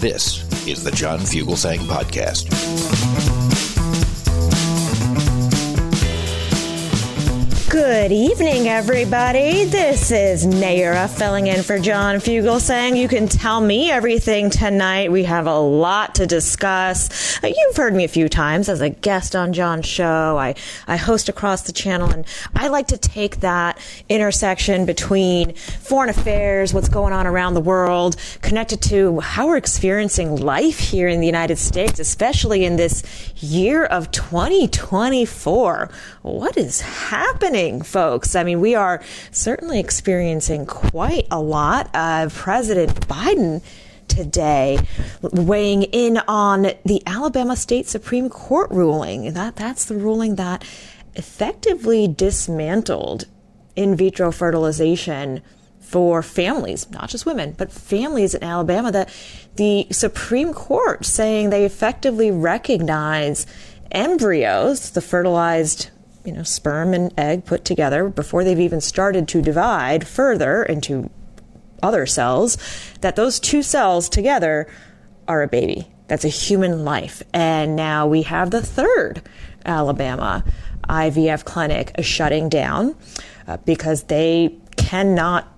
This is the John Fugelsang Podcast. Good evening, everybody. This is Nayyera filling in for John Fugelsang. You can tell me everything tonight. We have a lot to discuss. You've heard me a few times as a guest on John's show. I host Across the Channel, and I like to take that intersection between foreign affairs, what's going on around the world, connected to how we're experiencing life here in the United States, especially in this year of 2024. What is happening, folks? I mean, we are certainly experiencing quite a lot. President Biden today weighing in on the Alabama State Supreme Court ruling. That's the ruling that effectively dismantled in vitro fertilization for families, not just women, but families in Alabama. That the Supreme Court saying they effectively recognize embryos, the fertilized sperm and egg put together before they've even started to divide further into other cells, that those two cells together are a baby. That's a human life. And now we have the third Alabama IVF clinic shutting down because they cannot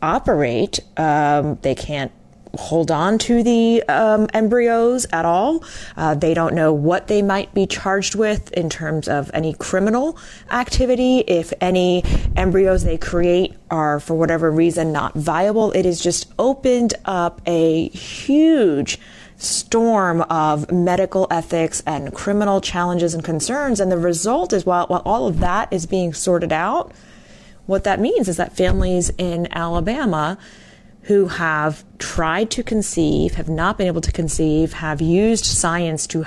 operate. They can't hold on to the embryos at all. They don't know what they might be charged with in terms of any criminal activity. If any embryos they create are for whatever reason not viable, it has just opened up a huge storm of medical ethics and criminal challenges and concerns. And the result is while all of that is being sorted out, what that means is that families in Alabama who have tried to conceive, have not been able to conceive, have used science to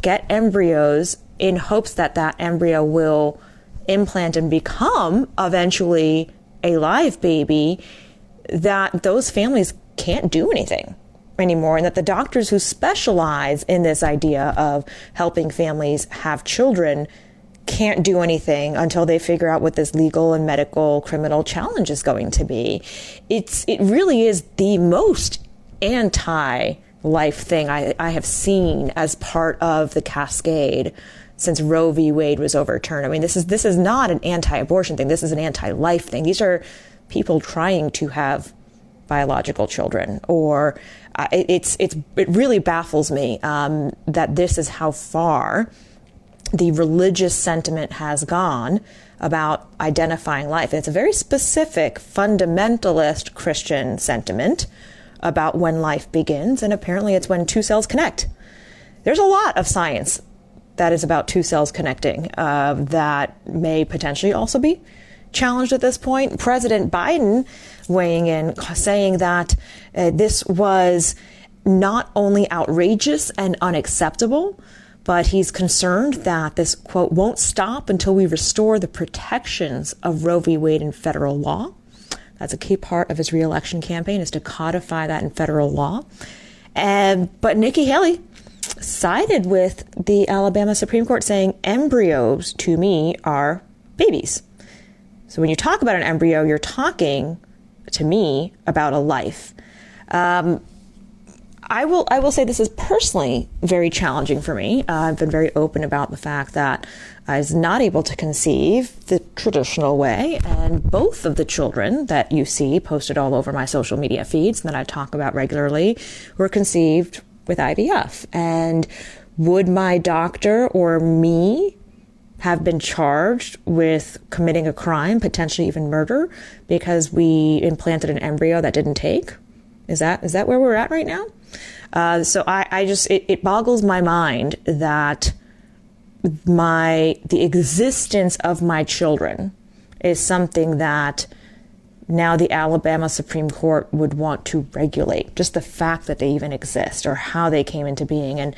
get embryos in hopes that that embryo will implant and become eventually a live baby, that those families can't do anything anymore, and that the doctors who specialize in this idea of helping families have children can't do anything until they figure out what this legal and medical criminal challenge is going to be. It really is the most anti-life thing I have seen as part of the cascade since Roe v. Wade was overturned. I mean, this is not an anti-abortion thing. This is an anti-life thing. These are people trying to have biological children, or it really baffles me that this is how far the religious sentiment has gone about identifying life. And it's a very specific fundamentalist Christian sentiment about when life begins, and apparently it's when two cells connect. There's a lot of science that is about two cells connecting that may potentially also be challenged at this point. President Biden weighing in, saying that this was not only outrageous and unacceptable, but he's concerned that this, quote, won't stop until we restore the protections of Roe v. Wade in federal law. That's a key part of his reelection campaign, is to codify that in federal law. But Nikki Haley sided with the Alabama Supreme Court, saying embryos, to me, are babies. So when you talk about an embryo, you're talking, to me, about a life. I will say this is personally very challenging for me. I've been very open about the fact that I was not able to conceive the traditional way. And both of the children that you see posted all over my social media feeds and that I talk about regularly were conceived with IVF. And would my doctor or me have been charged with committing a crime, potentially even murder, because we implanted an embryo that didn't take? Is that where we're at right now? So it boggles my mind that the existence of my children is something that now the Alabama Supreme Court would want to regulate, just the fact that they even exist or how they came into being. And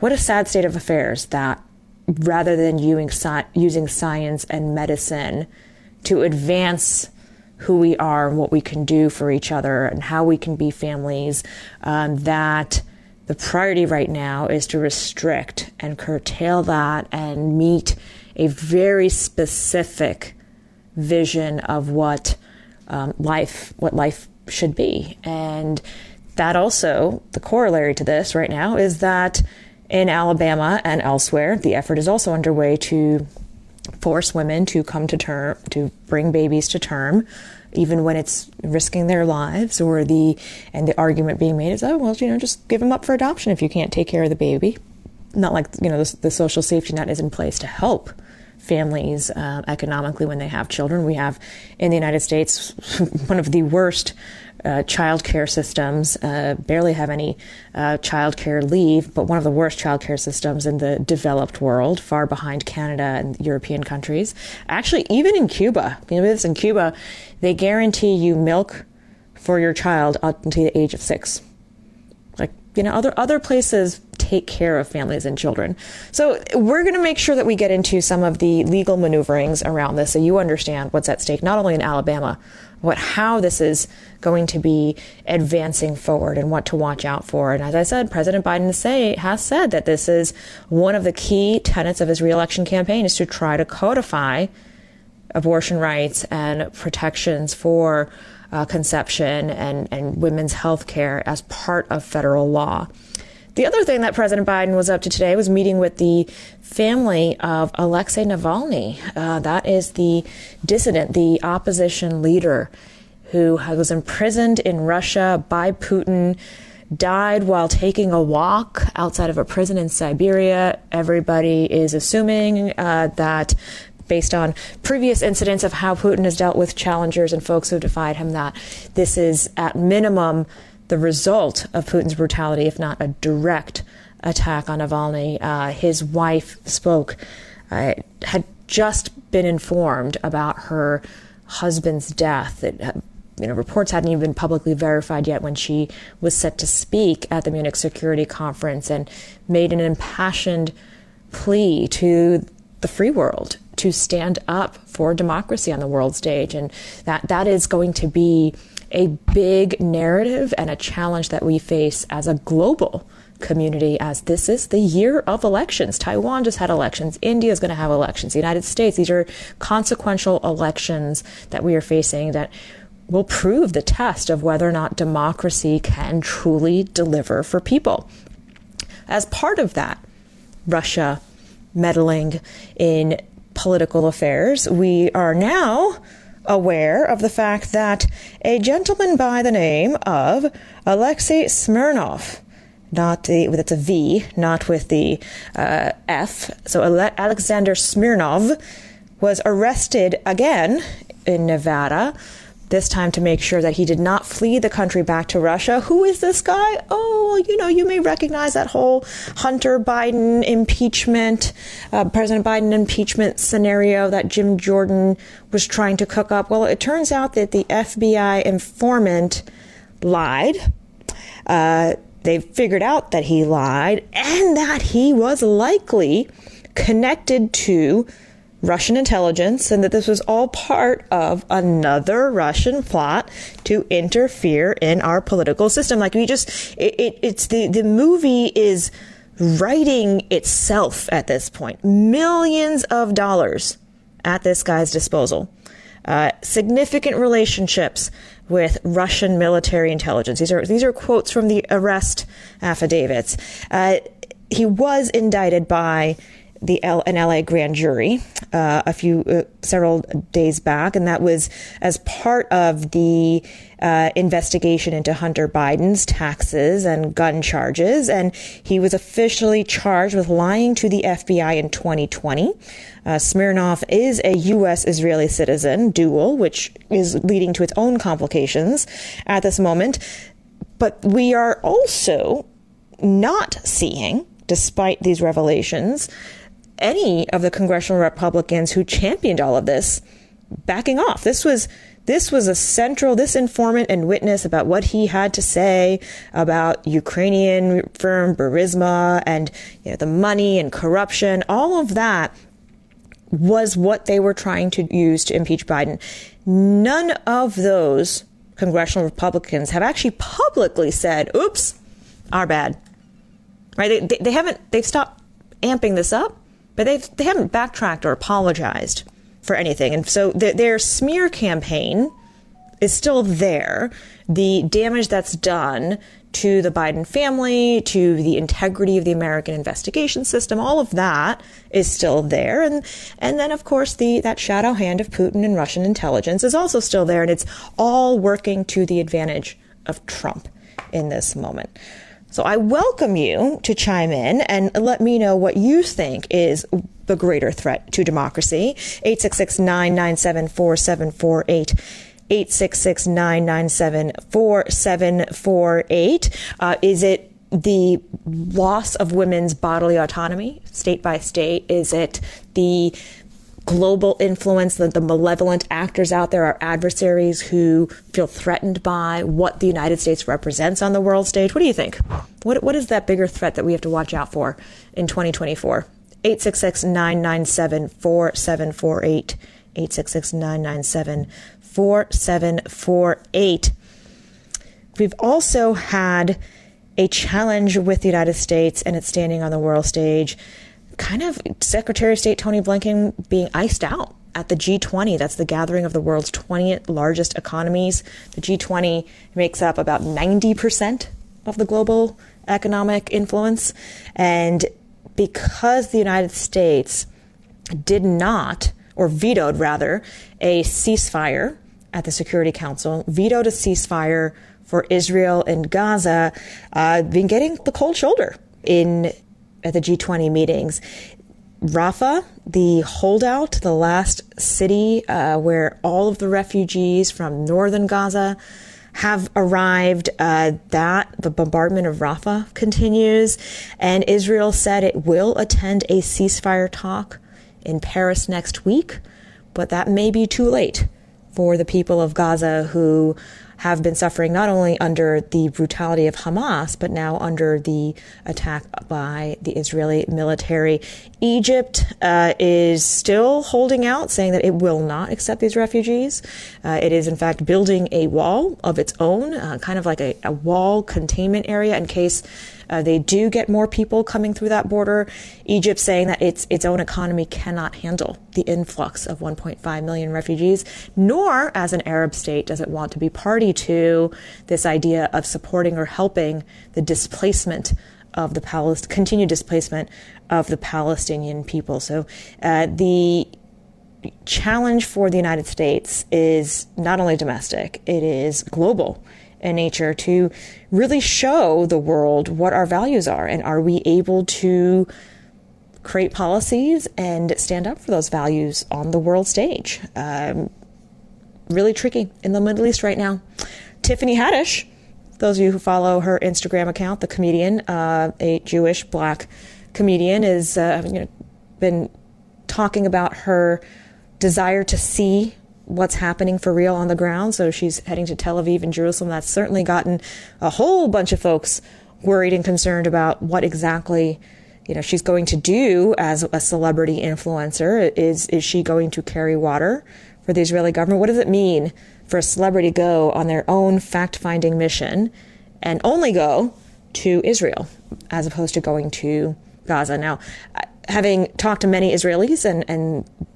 what a sad state of affairs that rather than using science and medicine to advance who we are and what we can do for each other and how we can be families, that the priority right now is to restrict and curtail that and meet a very specific vision of what life should be. And that also, the corollary to this right now is that in Alabama and elsewhere, the effort is also underway to force women to come to term, to bring babies to term, even when it's risking their lives, and the argument being made is, oh, well, just give them up for adoption if you can't take care of the baby. Not like, the social safety net is in place to help families economically when they have children. We have, in the United States, one of the worst child care systems, barely have any child care leave, but one of the worst child care systems in the developed world, far behind Canada and European countries. Actually, even in Cuba, they guarantee you milk for your child up until the age of 6. Like, other places take care of families and children. So we're going to make sure that we get into some of the legal maneuverings around this so you understand what's at stake, not only in Alabama, but how this is going to be advancing forward and what to watch out for. And as I said, President Biden has said that this is one of the key tenets of his reelection campaign is to try to codify abortion rights and protections for conception and women's health care as part of federal law. The other thing that President Biden was up to today was meeting with the family of Alexei Navalny. That is the dissident, the opposition leader who was imprisoned in Russia by Putin, died while taking a walk outside of a prison in Siberia. Everybody is assuming that based on previous incidents of how Putin has dealt with challengers and folks who defied him, that this is at minimum the result of Putin's brutality, if not a direct attack on Navalny. His wife spoke, had just been informed about her husband's death. Reports hadn't even been publicly verified yet when she was set to speak at the Munich Security Conference and made an impassioned plea to the free world to stand up for democracy on the world stage. And that is going to be a big narrative and a challenge that we face as a global community, as this is the year of elections. Taiwan just had elections. India is going to have elections. The United States, these are consequential elections that we are facing that will prove the test of whether or not democracy can truly deliver for people. As part of that, Russia meddling in political affairs, we are now aware of the fact that a gentleman by the name of Alexander Smirnov, that's a V, not with the F. So Alexander Smirnov was arrested again in Nevada, this time to make sure that he did not flee the country back to Russia. Who is this guy? Oh, you may recognize that whole Hunter Biden impeachment, President Biden impeachment scenario that Jim Jordan was trying to cook up. Well, it turns out that the FBI informant lied. They figured out that he lied and that he was likely connected to Russian intelligence, and that this was all part of another Russian plot to interfere in our political system. Like it's the movie is writing itself at this point. Millions of dollars at this guy's disposal. significant relationships with Russian military intelligence. These are quotes from the arrest affidavits. He was indicted by an LA grand jury several days back, and that was as part of the investigation into Hunter Biden's taxes and gun charges. And he was officially charged with lying to the FBI in 2020. Smirnov is a U.S.-Israeli citizen, dual, which is leading to its own complications at this moment. But we are also not seeing, despite these revelations, any of the congressional Republicans who championed all of this backing off. This was a central, this informant and witness about what he had to say about Ukrainian firm Burisma and, you know, the money and corruption. All of that was what they were trying to use to impeach Biden. None of those congressional Republicans have actually publicly said, oops, our bad. Right? They haven't, they've stopped amping this up, but they haven't backtracked or apologized for anything. And so their smear campaign is still there. The damage that's done to the Biden family, to the integrity of the American investigation system, all of that is still there. And then, of course, that shadow hand of Putin and Russian intelligence is also still there. And it's all working to the advantage of Trump in this moment. So I welcome you to chime in and let me know what you think is the greater threat to democracy. 866-997-4748. 866-997-4748. Is it the loss of women's bodily autonomy, state by state? Is it the global influence that the malevolent actors out there, our adversaries, who feel threatened by what the United States represents on the world stage? What do you think? What is that bigger threat that we have to watch out for in 2024? 866-997-4748. 866-997-4748. We've also had a challenge with the United States and its standing on the world stage. Kind of Secretary of State Tony Blinken being iced out at the G20. That's the gathering of the world's 20th largest economies. The G20 makes up about 90% of the global economic influence. And because the United States did not, or vetoed rather, a ceasefire at the Security Council, vetoed a ceasefire for Israel and Gaza, been getting the cold shoulder at the G20 meetings. Rafah, the holdout, the last city where all of the refugees from northern Gaza have arrived, the bombardment of Rafah continues. And Israel said it will attend a ceasefire talk in Paris next week, but that may be too late for the people of Gaza who have been suffering not only under the brutality of Hamas, but now under the attack by the Israeli military. Egypt is still holding out, saying that it will not accept these refugees. It is, in fact, building a wall of its own, kind of like a wall containment area in case they do get more people coming through that border. Egypt saying that its own economy cannot handle the influx of 1.5 million refugees, nor, as an Arab state, does it want to be party to this idea of supporting or helping the displacement of the continued displacement of the Palestinian people. So the challenge for the United States is not only domestic, it is global in nature, to really show the world what our values are, and are we able to create policies and stand up for those values on the world stage. Really tricky in the Middle East right now. Tiffany Haddish, those of you who follow her Instagram account, the comedian, a Jewish black comedian, is been talking about her desire to see what's happening for real on the ground. So she's heading to Tel Aviv and Jerusalem. That's certainly gotten a whole bunch of folks worried and concerned about what exactly, she's going to do as a celebrity influencer. Is she going to carry water for the Israeli government? What does it mean for a celebrity to go on their own fact-finding mission and only go to Israel as opposed to going to Gaza? Now, having talked to many Israelis and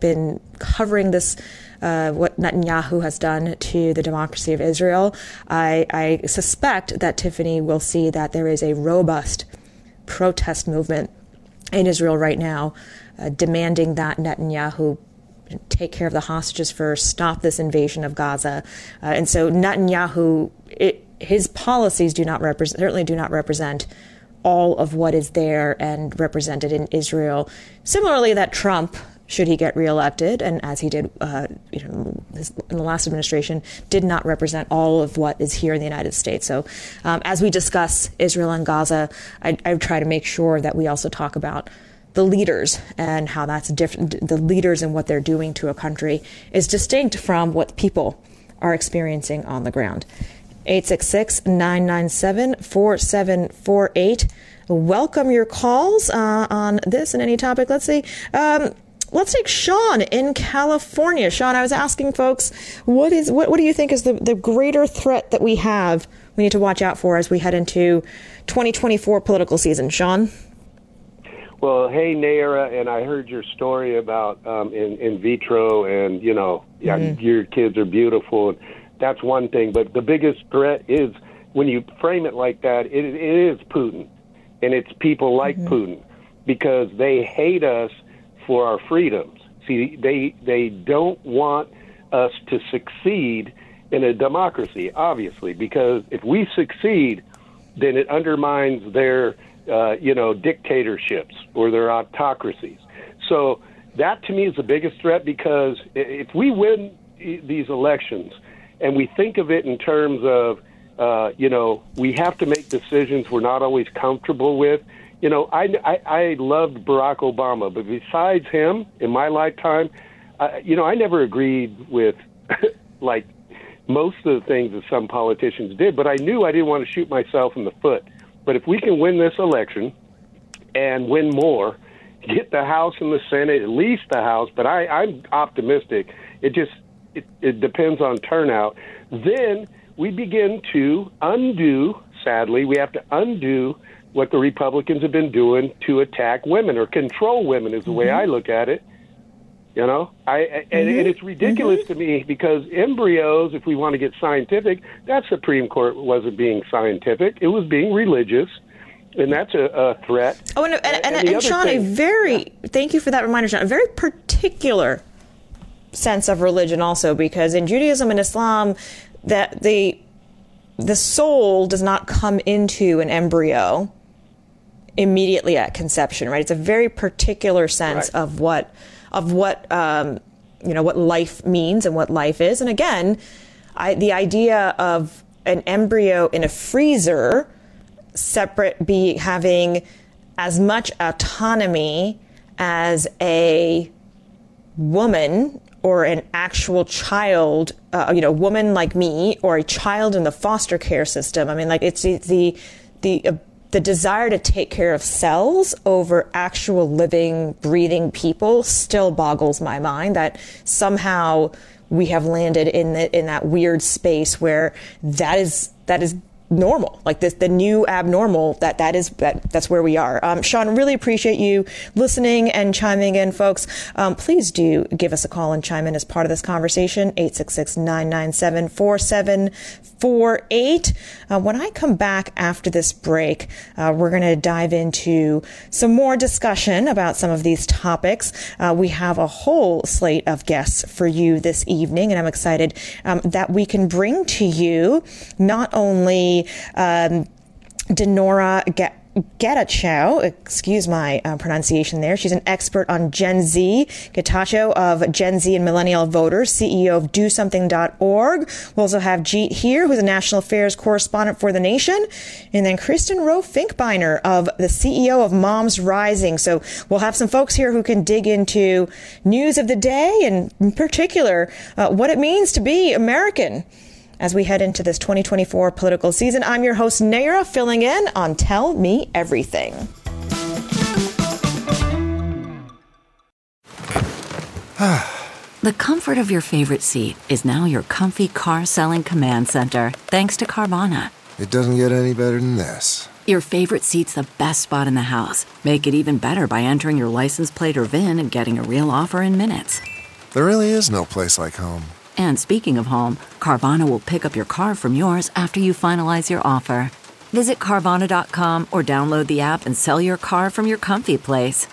been covering this, what Netanyahu has done to the democracy of Israel, I suspect that Tiffany will see that there is a robust protest movement in Israel right now, demanding that Netanyahu take care of the hostages first, stop this invasion of Gaza. And so Netanyahu, his policies certainly do not represent all of what is there and represented in Israel. Similarly, that Trump, should he get reelected, and as he did in the last administration, did not represent all of what is here in the United States. So as we discuss Israel and Gaza, I try to make sure that we also talk about the leaders and how that's different. The leaders and what they're doing to a country is distinct from what people are experiencing on the ground. 866-997-4748. Welcome your calls on this and any topic. Let's see. Let's take Sean in California. Sean, I was asking folks, what do you think is the greater threat that we need to watch out for as we head into 2024 political season? Sean? Well, hey, Nayyera, and I heard your story about in vitro and, your kids are beautiful. That's one thing. But the biggest threat is, when you frame it like that, it is Putin. And it's people like Putin, because they hate us for our freedoms. See, they don't want us to succeed in a democracy, obviously, because if we succeed, then it undermines their dictatorships or their autocracies. So that, to me, is the biggest threat, because if we win these elections and we think of it in terms of, we have to make decisions we're not always comfortable with. I loved Barack Obama, but besides him, in my lifetime, I never agreed with, like, most of the things that some politicians did, but I knew I didn't want to shoot myself in the foot. But if we can win this election and win more, get the House and the Senate, at least the House, but I'm optimistic. It depends on turnout. Then we begin to undo, sadly, we have to undo what the Republicans have been doing to attack women or control women is the way I look at it. And it's ridiculous to me, because embryos, if we want to get scientific, that Supreme Court wasn't being scientific. It was being religious. And that's a threat. Oh, and Sean, thank you for that reminder, Sean, a very particular sense of religion also, because in Judaism and Islam, that the soul does not come into an embryo immediately at conception, right? It's a very particular sense of what life means and what life is. And again, the idea of an embryo in a freezer, having as much autonomy as a woman or an actual child, woman like me, or a child in the foster care system. I mean, like, it's the desire to take care of cells over actual living, breathing people still boggles my mind, that somehow we have landed in that weird space where that is normal, like this, the new abnormal, that's where we are. Sean, really appreciate you listening and chiming in, folks. Please do give us a call and chime in as part of this conversation. 866-997-4748. When I come back after this break, we're going to dive into some more discussion about some of these topics. We have a whole slate of guests for you this evening, and I'm excited that we can bring to you not only DeNora Getachew, excuse my pronunciation there. She's an expert on Gen Z. Getachew of Gen Z and Millennial Voters, CEO of DoSomething.org. We'll also have Jeet Heer, who's a national affairs correspondent for The Nation. And then Kristen Rowe-Finkbeiner, the CEO of Moms Rising. So we'll have some folks here who can dig into news of the day, and in particular, what it means to be American as we head into this 2024 political season. I'm your host, Nayyera, filling in on Tell Me Everything. The comfort of your favorite seat is now your comfy car selling command center, thanks to Carvana. It doesn't get any better than this. Your favorite seat's the best spot in the house. Make it even better by entering your license plate or VIN and getting a real offer in minutes. There really is no place like home. And speaking of home, Carvana will pick up your car from yours after you finalize your offer. Visit Carvana.com or download the app and sell your car from your comfy place.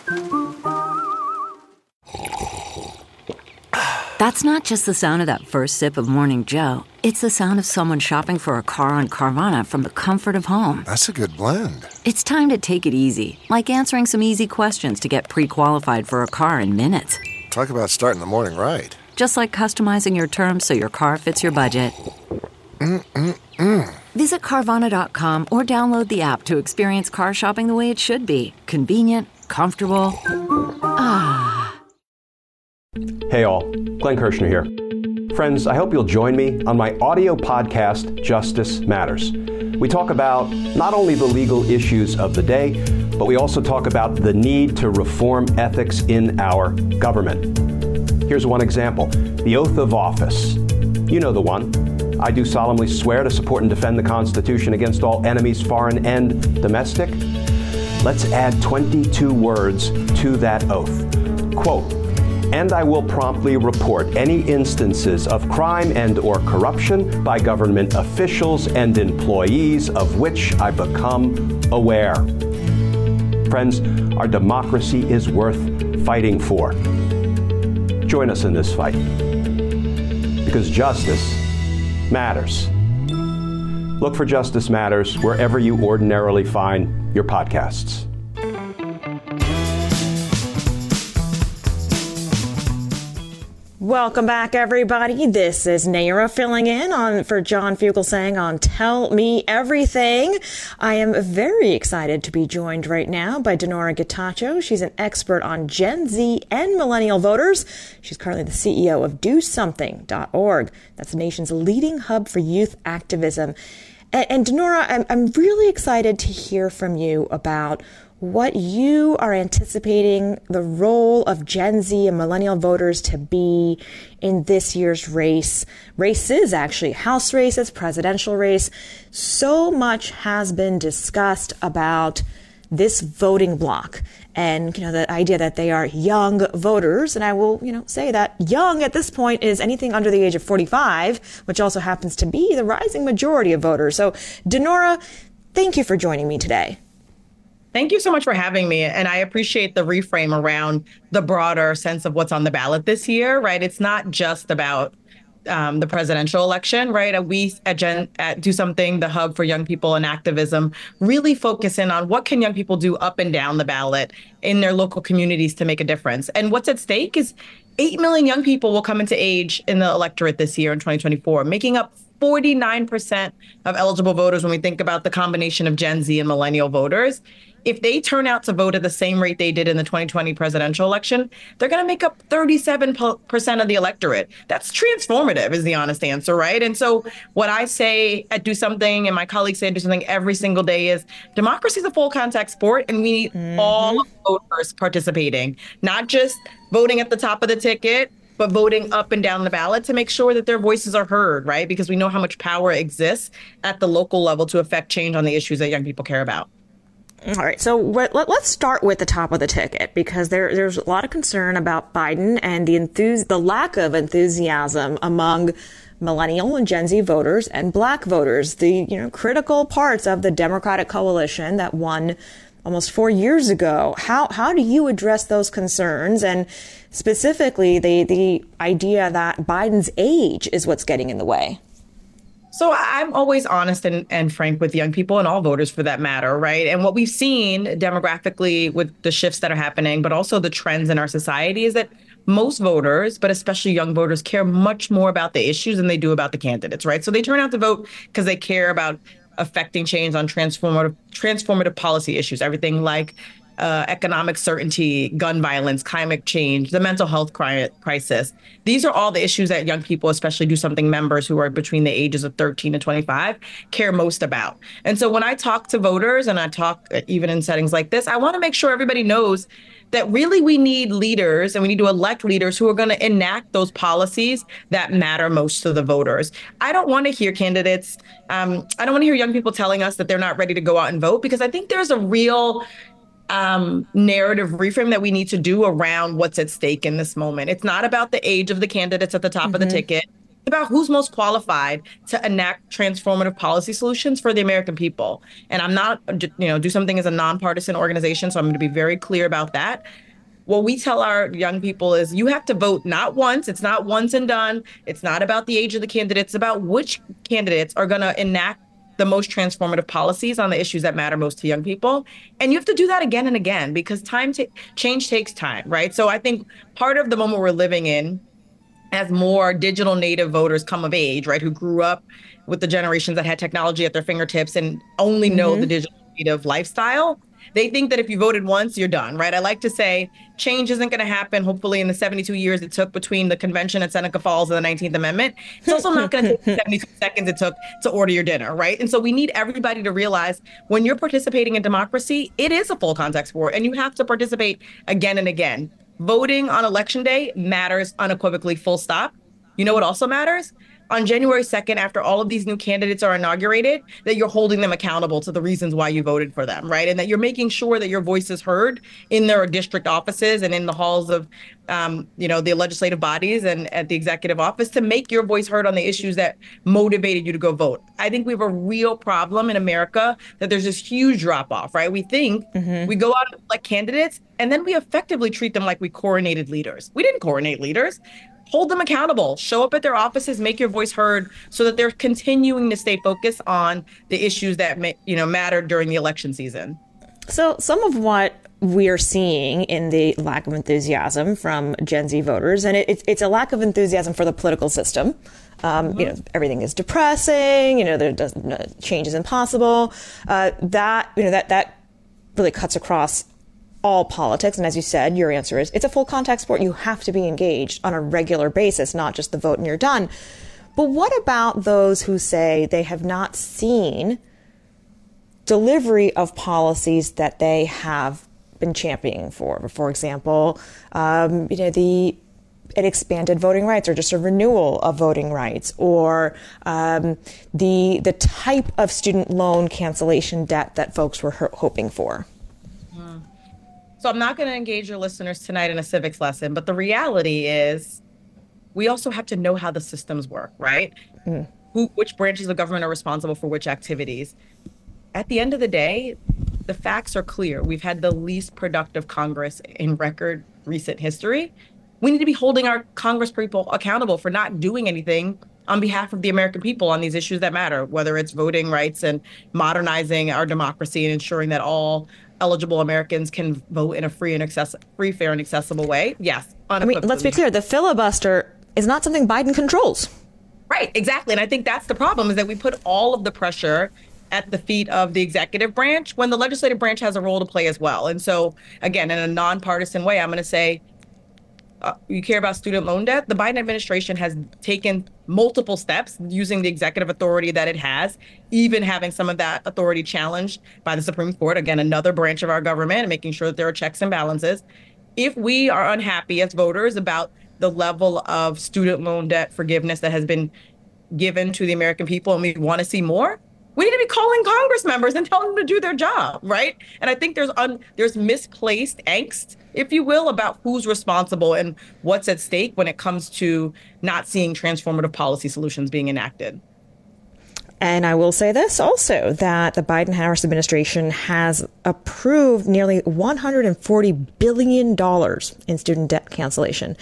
That's not just the sound of that first sip of Morning Joe. It's the sound of someone shopping for a car on Carvana from the comfort of home. That's a good blend. It's time to take it easy, like answering some easy questions to get pre-qualified for a car in minutes. Talk about starting the morning right. Just like customizing your terms so your car fits your budget. Visit Carvana.com or download the app to experience car shopping the way it should be. Convenient, comfortable. Ah. Hey all, Glenn Kirshner here. Friends, I hope you'll join me on my audio podcast, Justice Matters. We talk about not only the legal issues of the day, but we also talk about the need to reform ethics in our government. Here's one example, the oath of office. You know the one. I do solemnly swear to support and defend the Constitution against all enemies, foreign and domestic. Let's add 22 words to that oath. Quote, and I will promptly report any instances of crime and or corruption by government officials and employees of which I become aware. Friends, our democracy is worth fighting for. Join us in this fight, because justice matters. Look for Justice Matters wherever you ordinarily find your podcasts. Welcome back, everybody. This is Nayyera filling in for John Fugelsang on Tell Me Everything. I am very excited to be joined right now by DeNora Getachew. She's an expert on Gen Z and millennial voters. She's currently the CEO of DoSomething.org. That's the nation's leading hub for youth activism. And DeNora, I'm really excited to hear from you about what you are anticipating the role of Gen Z and millennial voters to be in this year's races, actually, House races, presidential race. So much has been discussed about this voting bloc and, the idea that they are young voters. And I will, say that young at this point is anything under the age of 45, which also happens to be the rising majority of voters. So, DeNora, thank you for joining me today. Thank you so much for having me. And I appreciate the reframe around the broader sense of what's on the ballot this year, right? It's not just about the presidential election, right? We at Do Something, the hub for young people and activism, really focus in on what can young people do up and down the ballot in their local communities to make a difference. And what's at stake is 8 million young people will come into age in the electorate this year in 2024, making up 49% of eligible voters when we think about the combination of Gen Z and millennial voters. If they turn out to vote at the same rate they did in the 2020 presidential election, they're going to make up 37% of the electorate. That's transformative is the honest answer, right? And so what I say at Do Something and my colleagues say at Do Something every single day is democracy is a full contact sport and we need all of voters participating, not just voting at the top of the ticket, but voting up and down the ballot to make sure that their voices are heard, right? Because we know how much power exists at the local level to affect change on the issues that young people care about. All right. So let's start with the top of the ticket, because there's a lot of concern about Biden and the lack of enthusiasm among millennial and Gen Z voters and Black voters, the critical parts of the Democratic coalition that won almost 4 years ago. How do you address those concerns, and specifically the idea that Biden's age is what's getting in the way? So I'm always honest and frank with young people and all voters for that matter, right? And what we've seen demographically with the shifts that are happening, but also the trends in our society, is that most voters, but especially young voters, care much more about the issues than they do about the candidates, right? So they turn out to vote because they care about affecting change on transformative policy issues, everything like economic certainty, gun violence, climate change, the mental health crisis. These are all the issues that young people, especially Do Something members who are between the ages of 13 and 25, care most about. And so when I talk to voters, and I talk even in settings like this, I want to make sure everybody knows that really we need leaders, and we need to elect leaders who are going to enact those policies that matter most to the voters. I don't want to hear candidates. I don't want to hear young people telling us that they're not ready to go out and vote, because I think there's a real narrative reframe that we need to do around what's at stake in this moment. It's not about the age of the candidates at the top of the ticket. About who's most qualified to enact transformative policy solutions for the American people. And I'm not, Do Something as a nonpartisan organization, so I'm going to be very clear about that. What we tell our young people is you have to vote not once. It's not once and done. It's not about the age of the candidates. It's about which candidates are going to enact the most transformative policies on the issues that matter most to young people. And you have to do that again and again, because change takes time, right? So I think part of the moment we're living in, as more digital native voters come of age, right, who grew up with the generations that had technology at their fingertips and only know the digital native lifestyle, they think that if you voted once, you're done, right? I like to say change isn't going to happen, hopefully, in the 72 years it took between the convention at Seneca Falls and the 19th Amendment. It's also not going to take the 72 seconds it took to order your dinner, right? And so we need everybody to realize when you're participating in democracy, it is a full context war, and you have to participate again and again. Voting on election day matters unequivocally, full stop. You know what also matters? On January 2nd, after all of these new candidates are inaugurated, that you're holding them accountable to the reasons why you voted for them, right? And that you're making sure that your voice is heard in their district offices and in the halls of, the legislative bodies and at the executive office, to make your voice heard on the issues that motivated you to go vote. I think we have a real problem in America that there's this huge drop off, right? We think we go out and elect candidates, and then we effectively treat them like we coronated leaders. We didn't coronate leaders. Hold them accountable, show up at their offices, make your voice heard so that they're continuing to stay focused on the issues that matter during the election season. So some of what we're seeing in the lack of enthusiasm from Gen Z voters, and it's a lack of enthusiasm for the political system. Everything is depressing, change is impossible. That really cuts across all politics. And as you said, your answer is it's a full contact sport. You have to be engaged on a regular basis, not just the vote and you're done. But what about those who say they have not seen delivery of policies that they have been championing for? For example, an expanded voting rights, or just a renewal of voting rights, or the type of student loan cancellation debt that folks were hoping for. So I'm not going to engage your listeners tonight in a civics lesson, but the reality is we also have to know how the systems work, right? Which branches of government are responsible for which activities. At the end of the day, the facts are clear. We've had the least productive Congress in record recent history. We need to be holding our Congress people accountable for not doing anything on behalf of the American people on these issues that matter, whether it's voting rights and modernizing our democracy and ensuring that all eligible Americans can vote in a free, fair, and accessible way. Yes. Let's be clear. The filibuster is not something Biden controls. Right. Exactly. And I think that's the problem, is that we put all of the pressure at the feet of the executive branch when the legislative branch has a role to play as well. And so, again, in a nonpartisan way, I'm going to say, you care about student loan debt? The Biden administration has taken multiple steps using the executive authority that it has, even having some of that authority challenged by the Supreme Court, again, another branch of our government, and making sure that there are checks and balances. If we are unhappy as voters about the level of student loan debt forgiveness that has been given to the American people, and we want to see more, we need to be calling Congress members and telling them to do their job, right? And I think there's misplaced angst, if you will, about who's responsible and what's at stake when it comes to not seeing transformative policy solutions being enacted. And I will say this also, that the Biden-Harris administration has approved nearly $140 billion in student debt cancellation.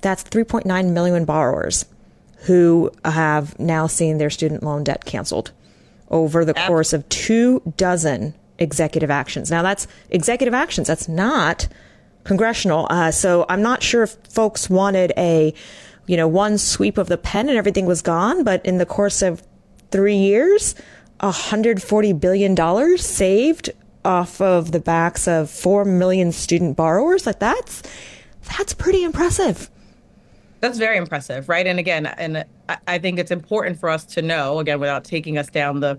That's 3.9 million borrowers who have now seen their student loan debt canceled over the course of 24 executive actions. Now, that's executive actions. That's not congressional. So I'm not sure if folks wanted one sweep of the pen and everything was gone. But in the course of 3 years, $140 billion saved off of the backs of 4 million student borrowers. Like that's pretty impressive. That's very impressive, right? And again, and I think it's important for us to know, again, without taking us down the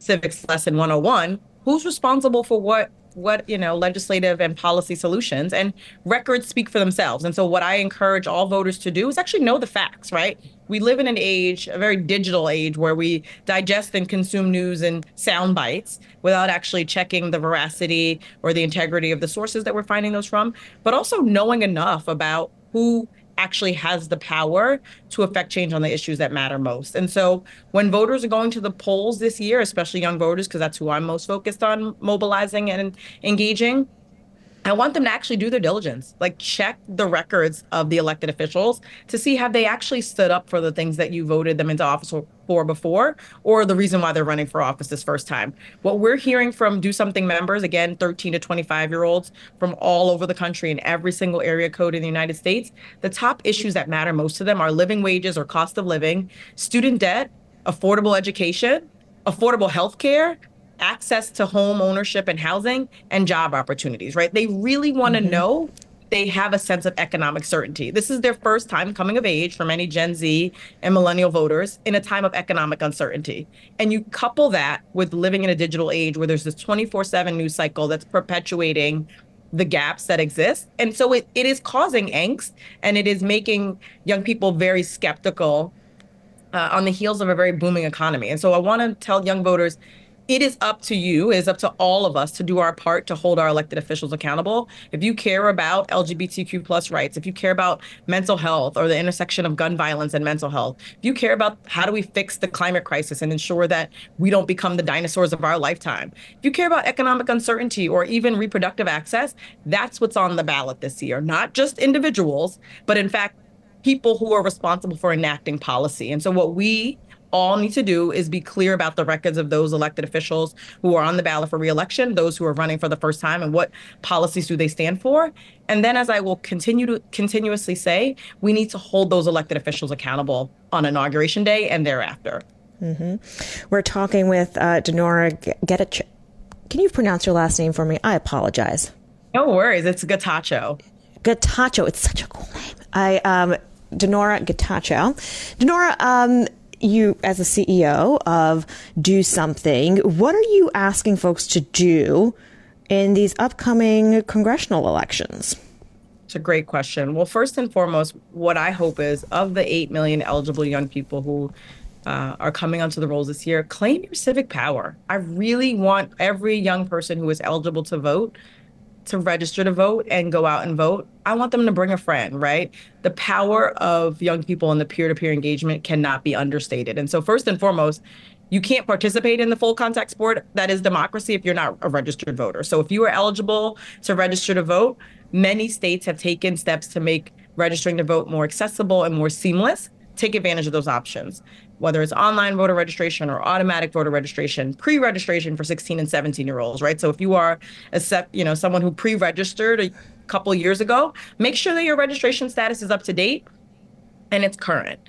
civics lesson 101, who's responsible for what what, you know, legislative and policy solutions, and records speak for themselves. And so what I encourage all voters to do is actually know the facts, right? We live in an age, a very digital age, where we digest and consume news and sound bites without actually checking the veracity or the integrity of the sources that we're finding those from, but also knowing enough about who actually has the power to affect change on the issues that matter most. And so when voters are going to the polls this year, especially young voters, because that's who I'm most focused on mobilizing and engaging, I want them to actually do their diligence, like check the records of the elected officials to see have they actually stood up for the things that you voted them into office for before, or the reason why they're running for office this first time. What we're hearing from Do Something members, again, 13 to 25-year-olds from all over the country in every single area code in the United States, the top issues that matter most to them are living wages or cost of living, student debt, affordable education, affordable health care, access to home ownership and housing, and job opportunities, right? They really want to know they have a sense of economic certainty. This is their first time coming of age for many Gen Z and millennial voters in a time of economic uncertainty. And you couple that with living in a digital age where there's this 24/7 news cycle that's perpetuating the gaps that exist. And so it is causing angst, and it is making young people very skeptical on the heels of a very booming economy. And so I want to tell young voters, it is up to you, it is up to all of us to do our part to hold our elected officials accountable. If you care about LGBTQ plus rights, if you care about mental health or the intersection of gun violence and mental health, if you care about how do we fix the climate crisis and ensure that we don't become the dinosaurs of our lifetime, if you care about economic uncertainty or even reproductive access, that's what's on the ballot this year. Not just individuals, but in fact, people who are responsible for enacting policy. And so what we all need to do is be clear about the records of those elected officials who are on the ballot for re-election, those who are running for the first time, and what policies do they stand for. And then, as I will continue to continuously say, we need to hold those elected officials accountable on Inauguration Day and thereafter. We're talking with DeNora Getachew. Can you pronounce your last name for me? I apologize. No worries. It's Getachew. Getachew. It's such a cool name. DeNora Getachew. DeNora, you, as a CEO of Do Something, what are you asking folks to do in these upcoming congressional elections? It's a great question. Well, first and foremost, what I hope is of the 8 million eligible young people who are coming onto the rolls this year, claim your civic power. I really want every young person who is eligible to vote to register to vote and go out and vote. I want them to bring a friend, right? The power of young people and the peer-to-peer engagement cannot be understated. And so first and foremost, you can't participate in the full contact sport that is democracy if you're not a registered voter. So if you are eligible to register to vote, many states have taken steps to make registering to vote more accessible and more seamless. Take advantage of those options, whether it's online voter registration or automatic voter registration, pre-registration for 16 and 17-year-olds, right? So if you are someone who pre-registered a couple years ago, make sure that your registration status is up to date and it's current.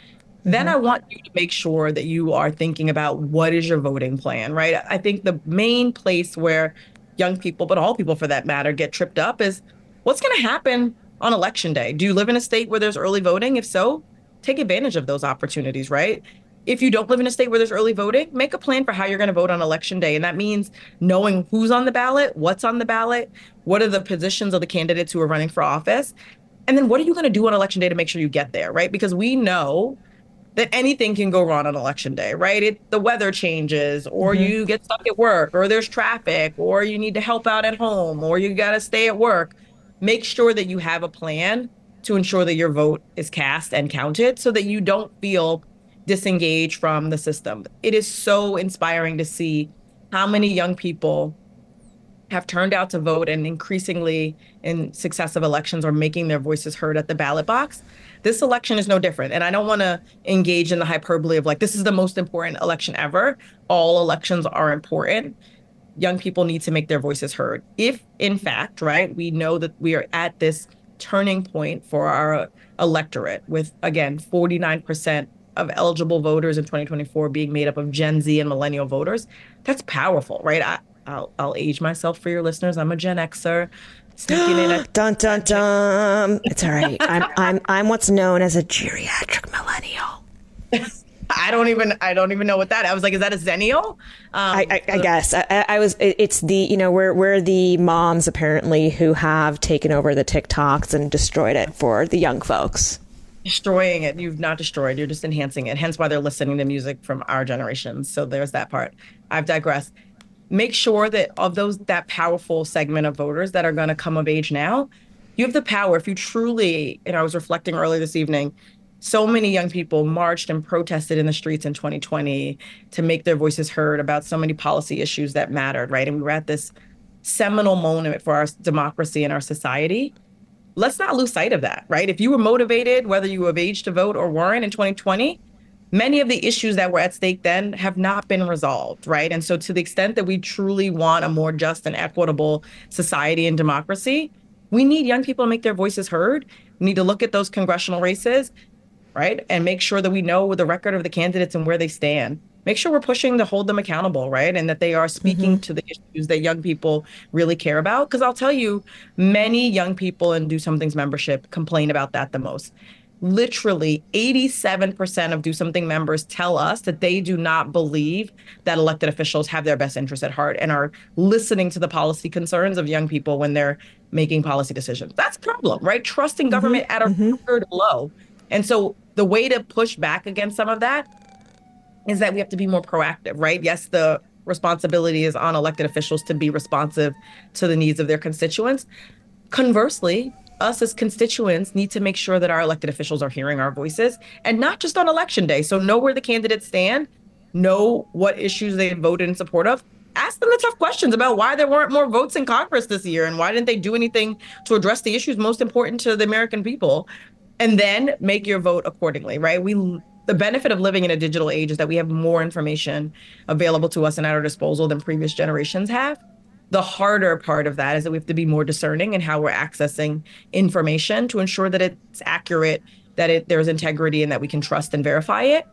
Then I want you to make sure that you are thinking about what is your voting plan, right? I think the main place where young people, but all people for that matter, get tripped up is what's going to happen on election day. Do you live in a state where there's early voting? If so, take advantage of those opportunities, right? If you don't live in a state where there's early voting, make a plan for how you're going to vote on election day. And that means knowing who's on the ballot, what's on the ballot, what are the positions of the candidates who are running for office, and then what are you going to do on election day to make sure you get there, right? Because we know that anything can go wrong on election day, right? The weather changes, or you get stuck at work, or there's traffic, or you need to help out at home, or you got to stay at work. Make sure that you have a plan to ensure that your vote is cast and counted so that you don't feel disengaged from the system. It is so inspiring to see how many young people have turned out to vote and increasingly in successive elections are making their voices heard at the ballot box. This election is no different. And I don't want to engage in the hyperbole of like, this is the most important election ever. All elections are important. Young people need to make their voices heard. If in fact, right, we know that we are at this turning point for our electorate with, again, 49% of eligible voters in 2024 being made up of Gen Z and millennial voters. That's powerful, right? I'll age myself for your listeners. I'm a Gen Xer. Sneaking in a dun dun dun. It's all right. I'm what's known as a geriatric millennial. I don't even know what that. I was like, is that a Xennial? I guess I was. It's the, you know, we're the moms apparently who have taken over the TikToks and destroyed it for the young folks. Destroying it. You've not destroyed. You're just enhancing it. Hence why they're listening to music from our generation. So there's that part. I've digressed. Make sure that of those, that powerful segment of voters that are going to come of age now, you have the power. If you truly, and I was reflecting earlier this evening, so many young people marched and protested in the streets in 2020 to make their voices heard about so many policy issues that mattered, right? And we were at this seminal moment for our democracy and our society. Let's not lose sight of that, right? If you were motivated, whether you were of age to vote or weren't in 2020, many of the issues that were at stake then have not been resolved, right? And so to the extent that we truly want a more just and equitable society and democracy, we need young people to make their voices heard. We need to look at those congressional races, right? And make sure that we know the record of the candidates and where they stand. Make sure we're pushing to hold them accountable, right? And that they are speaking to the issues that young people really care about. Because I'll tell you, many young people in Do Something's membership complain about that the most. Literally 87% of Do Something members tell us that they do not believe that elected officials have their best interests at heart and are listening to the policy concerns of young people when they're making policy decisions. That's a problem, right? Trusting government at a record low. And so the way to push back against some of that is that we have to be more proactive, right? Yes, the responsibility is on elected officials to be responsive to the needs of their constituents. Conversely, us as constituents need to make sure that our elected officials are hearing our voices, and not just on election day. So know where the candidates stand, know what issues they voted in support of, ask them the tough questions about why there weren't more votes in Congress this year and why didn't they do anything to address the issues most important to the American people, and then make your vote accordingly, right? The benefit of living in a digital age is that we have more information available to us and at our disposal than previous generations have. The harder part of that is that we have to be more discerning in how we're accessing information to ensure that it's accurate, that there's integrity, and that we can trust and verify it.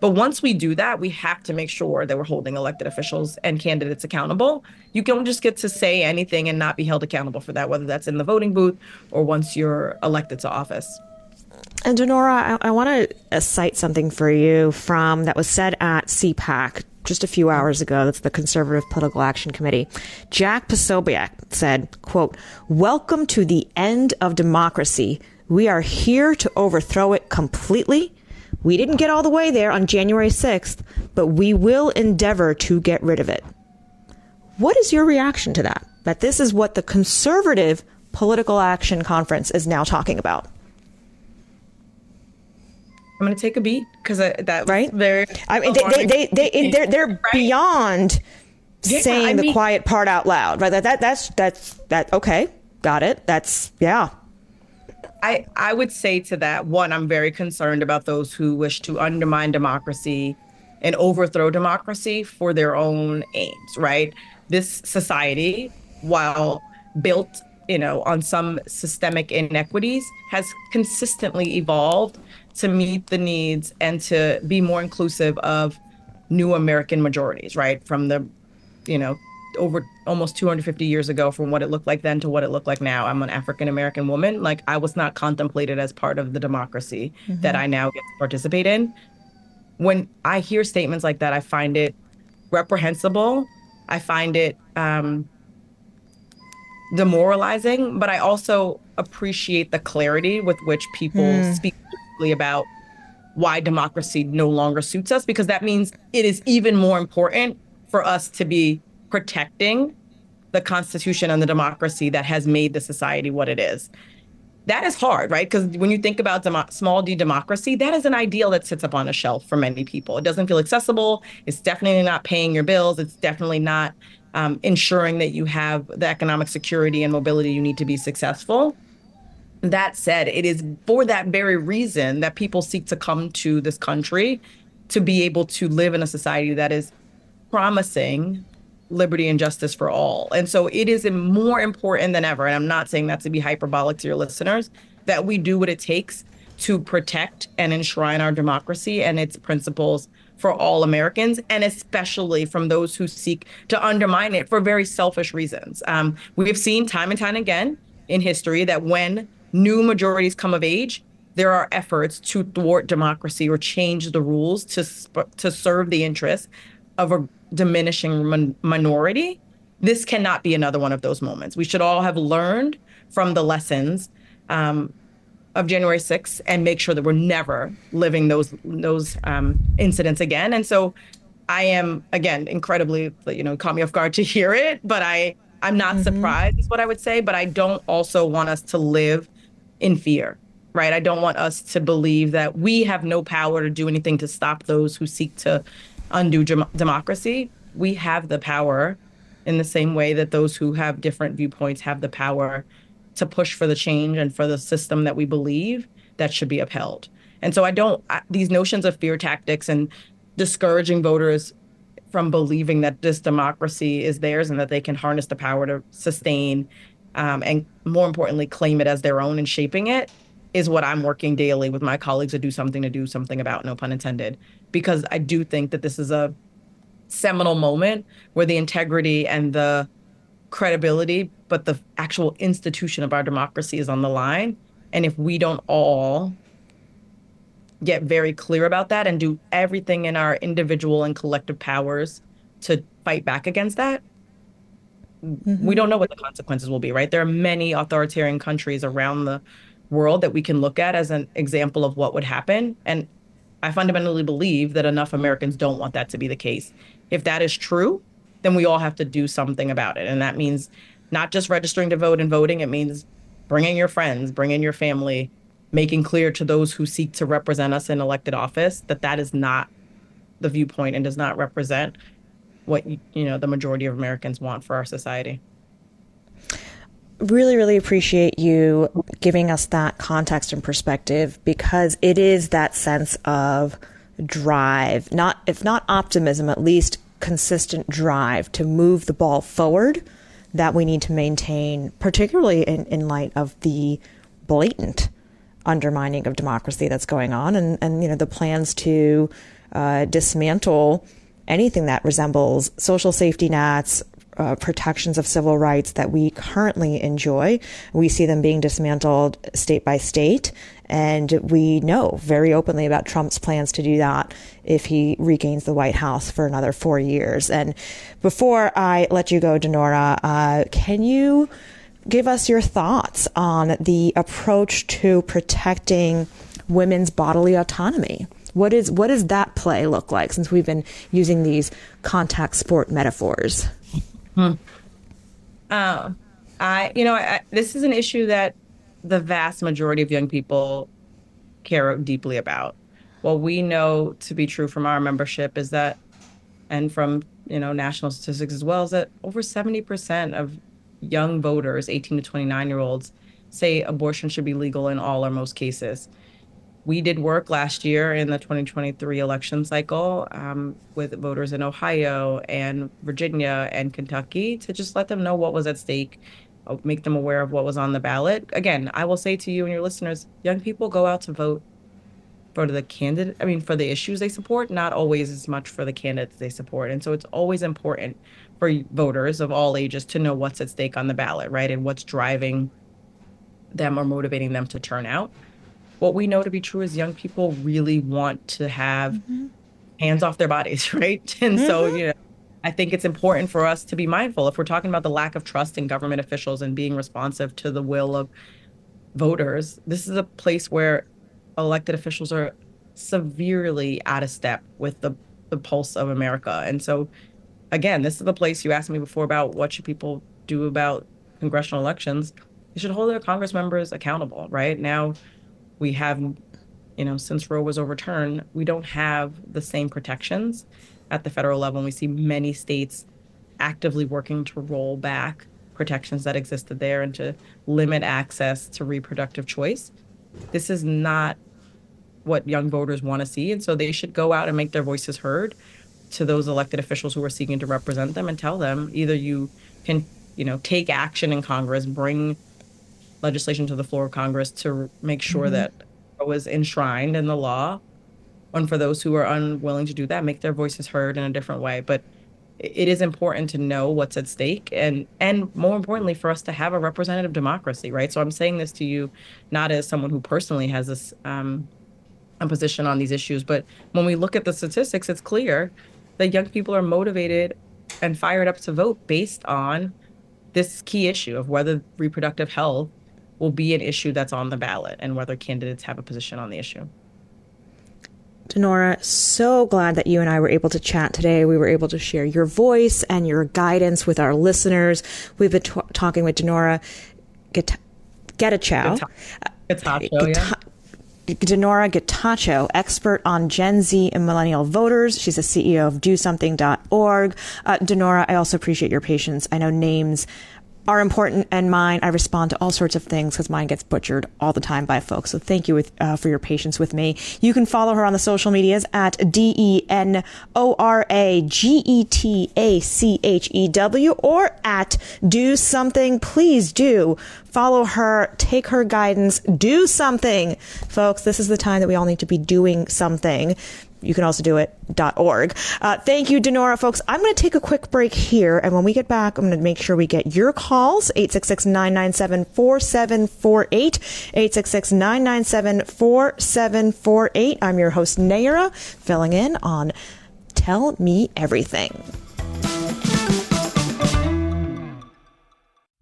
But once we do that, we have to make sure that we're holding elected officials and candidates accountable. You don't just get to say anything and not be held accountable for that, whether that's in the voting booth or once you're elected to office. And DeNora, I want to cite something for you from that was said at CPAC just a few hours ago. That's the Conservative Political Action Committee. Jack Posobiec said, quote, "Welcome to the end of democracy. We are here to overthrow it completely. We didn't get all the way there on January 6th, but we will endeavor to get rid of it." What is your reaction to that? That this is what the Conservative Political Action Conference is now talking about? I'm going to take a beat because that right. Very, I mean, they're beyond saying the quiet part out loud, right? That's okay. Got it. That's I would say to that, one, I'm very concerned about those who wish to undermine democracy and overthrow democracy for their own aims, right? This society, while built, you know, on some systemic inequities, has consistently evolved to meet the needs and to be more inclusive of new American majorities, right? From the, you know, over almost 250 years ago, from what it looked like then to what it looked like now. I'm an African-American woman. Like, I was not contemplated as part of the democracy that I now get to participate in. When I hear statements like that, I find it reprehensible. I find it demoralizing, but I also appreciate the clarity with which people speak about why democracy no longer suits us, because that means it is even more important for us to be protecting the Constitution and the democracy that has made the society what it is. That is hard, right? Because when you think about small d democracy, that is an ideal that sits up on a shelf for many people. It doesn't feel accessible. It's definitely not paying your bills. It's definitely not ensuring that you have the economic security and mobility you need to be successful. That said, it is for that very reason that people seek to come to this country, to be able to live in a society that is promising liberty and justice for all. And so it is more important than ever, and I'm not saying that to be hyperbolic to your listeners, that we do what it takes to protect and enshrine our democracy and its principles for all Americans, and especially from those who seek to undermine it for very selfish reasons. We have seen time and time again in history that when new majorities come of age, there are efforts to thwart democracy or change the rules to serve the interests of a diminishing minority. This cannot be another one of those moments. We should all have learned from the lessons of January 6th and make sure that we're never living those incidents again. And so I am, again, incredibly, caught me off guard to hear it, but I'm not surprised is what I would say, but I don't also want us to live in fear, right? I don't want us to believe that we have no power to do anything to stop those who seek to undo democracy. We have the power in the same way that those who have different viewpoints have the power to push for the change and for the system that we believe that should be upheld. And so these notions of fear tactics and discouraging voters from believing that this democracy is theirs and that they can harness the power to sustain and, more importantly, claim it as their own and shaping it is what I'm working daily with my colleagues to do something about, no pun intended, because I do think that this is a seminal moment where the integrity and the credibility, but the actual institution of our democracy is on the line. And if we don't all get very clear about that and do everything in our individual and collective powers to fight back against that, we don't know what the consequences will be, right? There are many authoritarian countries around the world that we can look at as an example of what would happen. And I fundamentally believe that enough Americans don't want that to be the case. If that is true, then we all have to do something about it. And that means not just registering to vote and voting, it means bringing your friends, bringing your family, making clear to those who seek to represent us in elected office that is not the viewpoint and does not represent what the majority of Americans want for our society. Really, really appreciate you giving us that context and perspective, because it is that sense of drive, not if not optimism, at least consistent drive to move the ball forward that we need to maintain, particularly in light of the blatant undermining of democracy that's going on and the plans to dismantle anything that resembles social safety nets, protections of civil rights that we currently enjoy. We see them being dismantled state by state, and we know very openly about Trump's plans to do that if he regains the White House for another 4 years. And before I let you go, DeNora, can you give us your thoughts on the approach to protecting women's bodily autonomy? What does that play look like, since we've been using these contact sport metaphors? This is an issue that the vast majority of young people care deeply about. What we know to be true from our membership is that, and from national statistics as well, is that over 70% of young voters, 18 to 29 year olds, say abortion should be legal in all or most cases. We did work last year in the 2023 election cycle with voters in Ohio and Virginia and Kentucky to just let them know what was at stake, make them aware of what was on the ballot. Again, I will say to you and your listeners, young people go out to vote for the candidate, for the issues they support, not always as much for the candidates they support. And so it's always important for voters of all ages to know what's at stake on the ballot, right? And what's driving them or motivating them to turn out. What we know to be true is young people really want to have hands off their bodies, right? And so, I think it's important for us to be mindful. If we're talking about the lack of trust in government officials and being responsive to the will of voters, this is a place where elected officials are severely out of step with the pulse of America. And so, again, this is the place you asked me before about what should people do about congressional elections. They should hold their Congress members accountable, right? Now, we have, since Roe was overturned, we don't have the same protections at the federal level. And we see many states actively working to roll back protections that existed there and to limit access to reproductive choice. This is not what young voters want to see. And so they should go out and make their voices heard to those elected officials who are seeking to represent them and tell them either you can, take action in Congress, bring legislation to the floor of Congress to make sure that it was enshrined in the law. And for those who are unwilling to do that, make their voices heard in a different way. But it is important to know what's at stake, and more importantly, for us to have a representative democracy, right? So I'm saying this to you, not as someone who personally has this a position on these issues, but when we look at the statistics, it's clear that young people are motivated and fired up to vote based on this key issue of whether reproductive health will be an issue that's on the ballot and whether candidates have a position on the issue. DeNora, so glad that you and I were able to chat today. We were able to share your voice and your guidance with our listeners. We've been talking with DeNora Getachew. DeNora Getachew, expert on Gen Z and millennial voters. She's the CEO of DoSomething.org. DeNora, I also appreciate your patience. I know names are important, and mine, I respond to all sorts of things because mine gets butchered all the time by folks. So thank you for your patience with me. You can follow her on the social medias at DeNora Getachew or at Do Something. Please do follow her, take her guidance, do something. Folks, this is the time that we all need to be doing something. You can also do it.org. Thank you, DeNora. Folks, I'm going to take a quick break here. And when we get back, I'm going to make sure we get your calls. 866-997-4748. 866-997-4748. I'm your host, Nayyera, filling in on Tell Me Everything.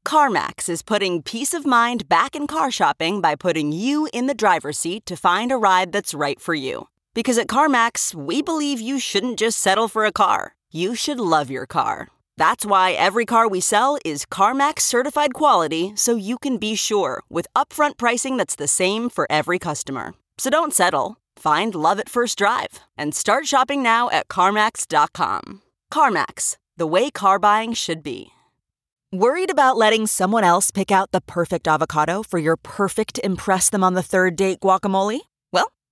CarMax is putting peace of mind back in car shopping by putting you in the driver's seat to find a ride that's right for you. Because at CarMax, we believe you shouldn't just settle for a car. You should love your car. That's why every car we sell is CarMax certified quality, so you can be sure with upfront pricing that's the same for every customer. So don't settle. Find love at first drive and start shopping now at CarMax.com. CarMax, the way car buying should be. Worried about letting someone else pick out the perfect avocado for your perfect impress-them-on-the-third-date guacamole?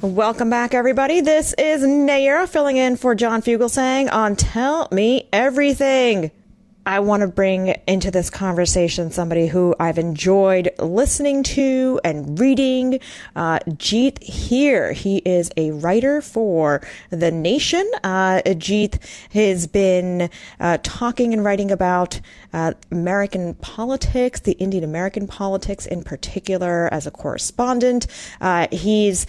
Welcome back, everybody. This is Nayyera filling in for John Fugelsang on Tell Me Everything. I want to bring into this conversation somebody who I've enjoyed listening to and reading, Jeet Heer. He is a writer for The Nation. Jeet has been talking and writing about American politics, the Indian American politics in particular, as a correspondent. He's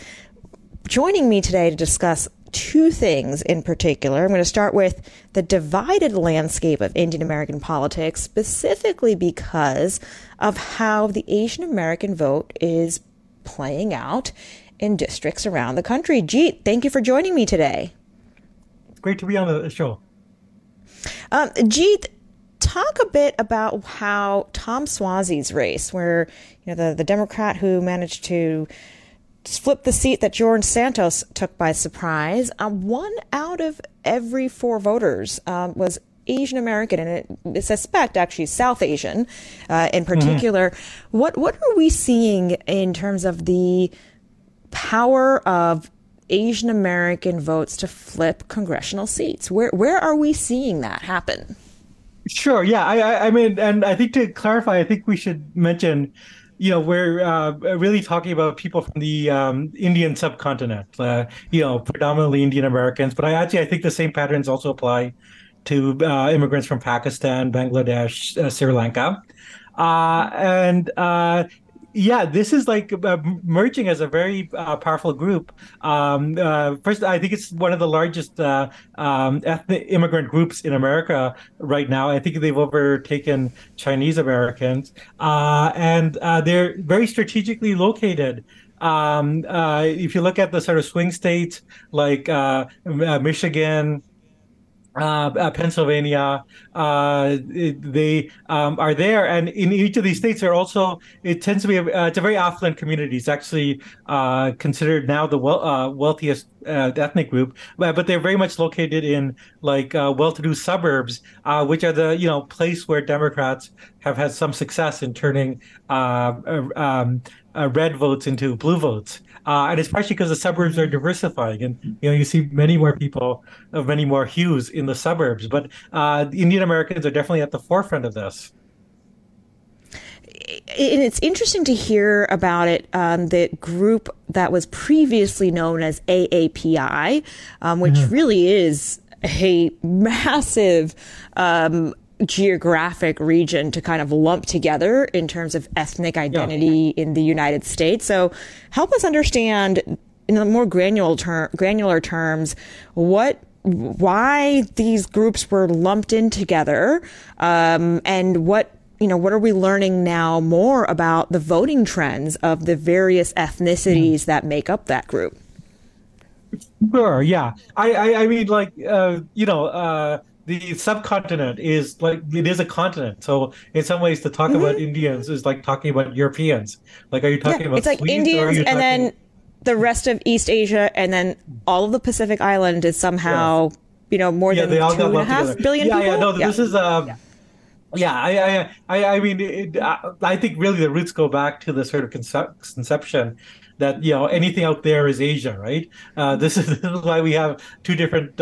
joining me today to discuss two things in particular. I'm going to start with the divided landscape of Indian American politics, specifically because of how the Asian American vote is playing out in districts around the country. Jeet, thank you for joining me today. It's great to be on the show. Jeet, talk a bit about how Tom Suozzi's race, where the Democrat who managed to flip the seat that George Santos took by surprise. One out of every four voters was Asian American, and I suspect actually South Asian in particular. Mm-hmm. What are we seeing in terms of the power of Asian American votes to flip congressional seats? Where are we seeing that happen? Sure. Yeah. I mean, and I think to clarify, I think we should mention, we're really talking about people from the Indian subcontinent, predominantly Indian Americans. But I think the same patterns also apply to immigrants from Pakistan, Bangladesh, Sri Lanka. This is like merging as a very powerful group. First, I think it's one of the largest ethnic immigrant groups in America right now. I think they've overtaken Chinese Americans, and they're very strategically located. If you look at the sort of swing states like Michigan, Pennsylvania, they are there. And in each of these states are also, it tends to be, it's a very affluent community. It's actually considered now the wealthiest ethnic group, but they're very much located in like well-to-do suburbs, which are the, you know, place where Democrats have had some success in turning red votes into blue votes. And it's partially because the suburbs are diversifying, and you know you see many more people of many more hues in the suburbs. But Indian Americans are definitely at the forefront of this. And it's interesting to hear about it. The group that was previously known as AAPI, which really is a massive geographic region to kind of lump together in terms of ethnic identity in the United States. So help us understand in a more granular terms why these groups were lumped in together, and what are we learning now more about the voting trends of the various ethnicities that make up that group? Sure. Yeah. I mean, like, the subcontinent is like, it is a continent. So in some ways to talk about Indians is like talking about Europeans. Like, are you talking about it's like Swedes, Indians and then the rest of East Asia and then all of the Pacific Island is somehow, more than 2.5 billion people? This is I mean, I think really the roots go back to the sort of conception that, anything out there is Asia, right? This is why we have two different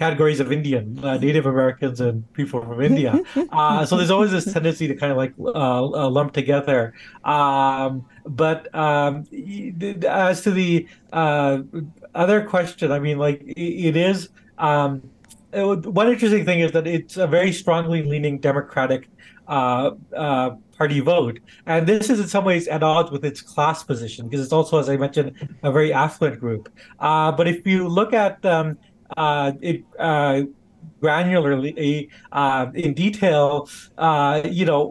categories of Indian, Native Americans and people from India. So there's always this tendency to kind of like lump together. But as to the other question, I mean, like it is... one interesting thing is that it's a very strongly leaning Democratic party vote. And this is in some ways at odds with its class position, because it's also, as I mentioned, a very affluent group. But if you look at it granularly in detail,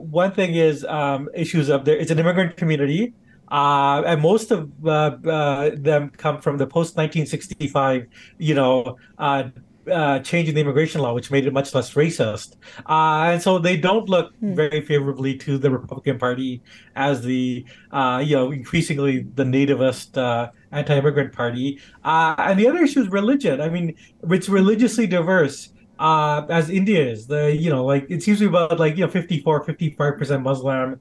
one thing is issues of there. It's an immigrant community. And most of them come from the post-1965, changing the immigration law, which made it much less racist. And so they don't look very favorably to the Republican Party as the, increasingly the nativist anti-immigrant party. And the other issue is religion. I mean, it's religiously diverse. As India is, it seems to be about 55% Muslim,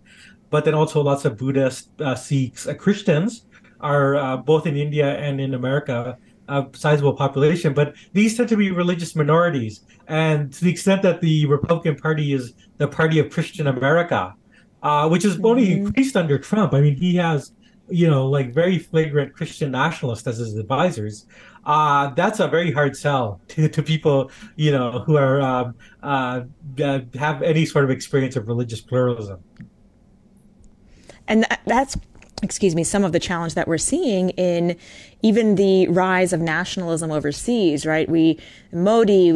but then also lots of Buddhists, Sikhs, Christians are both in India and in America. A sizable population, but these tend to be religious minorities. And to the extent that the Republican Party is the party of Christian America, which has only increased under Trump. I mean, he has, very flagrant Christian nationalists as his advisors. That's a very hard sell to people, who are have any sort of experience of religious pluralism. And that's some of the challenge that we're seeing in even the rise of nationalism overseas, right? We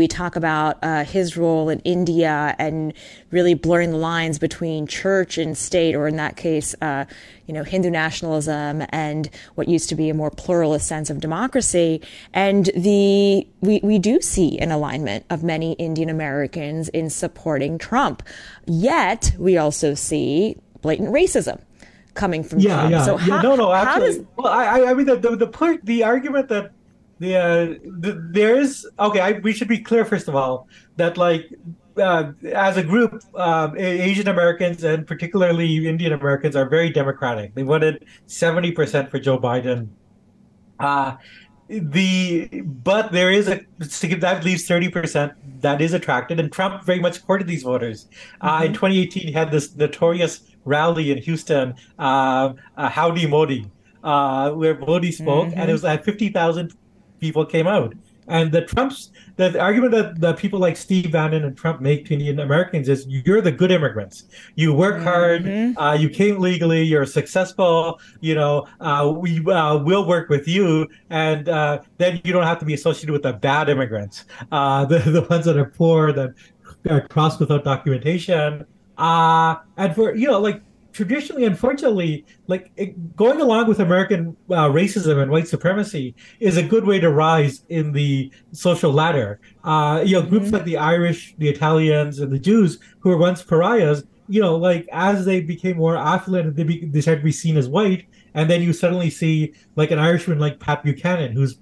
talk about his role in India and really blurring the lines between church and state, or in that case, Hindu nationalism and what used to be a more pluralist sense of democracy. And we do see an alignment of many Indian Americans in supporting Trump. Yet we also see blatant racism coming from Trump. I mean the argument that we should be clear first of all that as a group, Asian Americans and particularly Indian Americans are very Democratic. They voted 70% for Joe Biden. But there is that leaves 30% that is attracted, and Trump very much courted these voters. In 2018, he had this notorious rally in Houston, Howdy Modi, where Modi spoke, and it was 50,000 people came out. And the argument that people like Steve Bannon and Trump make to Indian Americans is you're the good immigrants. You work hard, you came legally, you're successful, we will work with you, and then you don't have to be associated with the bad immigrants, the ones that are poor, that are crossed without documentation. And for, traditionally, unfortunately, like going along with American racism and white supremacy is a good way to rise in the social ladder. Groups like the Irish, the Italians, and the Jews, who were once pariahs, as they became more affluent, they started to be seen as white. And then you suddenly see like an Irishman like Pat Buchanan, who's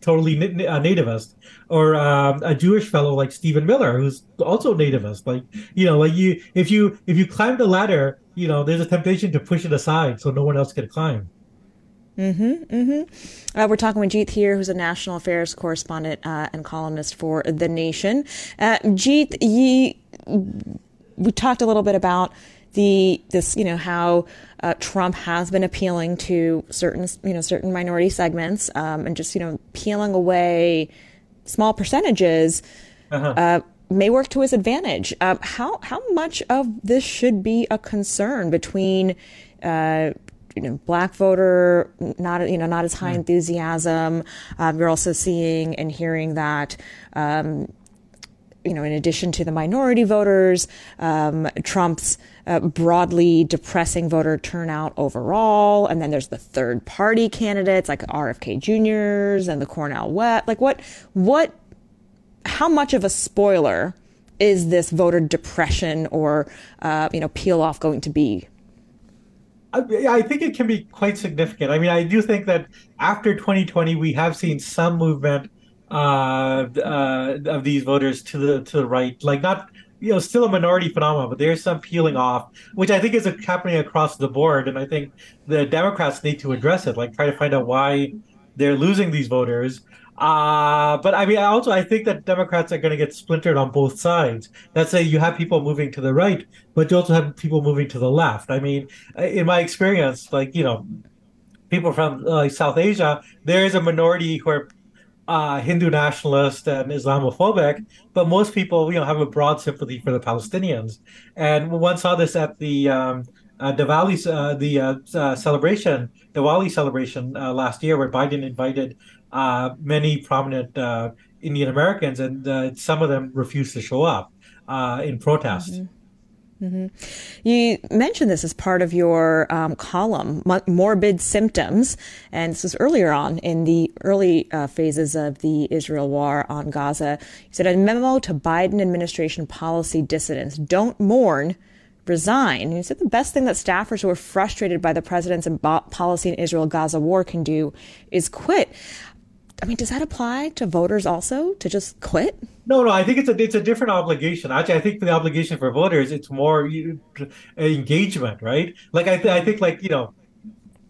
totally nativist, or a Jewish fellow like Stephen Miller, who's also nativist. If you climb the ladder, there's a temptation to push it aside so no one else can climb. We're talking with Jeet Heer, who's a national affairs correspondent and columnist for The Nation. Jeet, we talked a little bit about how Trump has been appealing to certain minority segments and just peeling away small percentages may work to his advantage. How much of this should be a concern between black voter not as high enthusiasm? You're also seeing and hearing that. In addition to the minority voters, Trump's broadly depressing voter turnout overall. And then there's the third party candidates like RFK Jr.'s and the Cornell West. Like how much of a spoiler is this voter depression or, peel off going to be? I think it can be quite significant. I mean, I do think that after 2020, we have seen some movement of these voters to the right, like not still a minority phenomenon, but there's some peeling off, which I think is happening across the board. And I think the Democrats need to address it, like try to find out why they're losing these voters. But I mean, I think that Democrats are going to get splintered on both sides. Let's say you have people moving to the right, but you also have people moving to the left. I mean, in my experience, people from South Asia, there is a minority who are Hindu nationalist and Islamophobic, but most people, have a broad sympathy for the Palestinians. And one saw this at the Diwali, Diwali celebration last year, where Biden invited many prominent Indian Americans, and some of them refused to show up in protest. You mentioned this as part of your column, Morbid Symptoms, and this was earlier on in the early phases of the Israel war on Gaza. You said, a memo to Biden administration policy dissidents, don't mourn, resign. And you said the best thing that staffers who are frustrated by the president's policy in Israel-Gaza war can do is quit. I mean, does that apply to voters also, to just quit? No. I think it's a different obligation. Actually, I think for the obligation for voters, it's more engagement, right? Like I think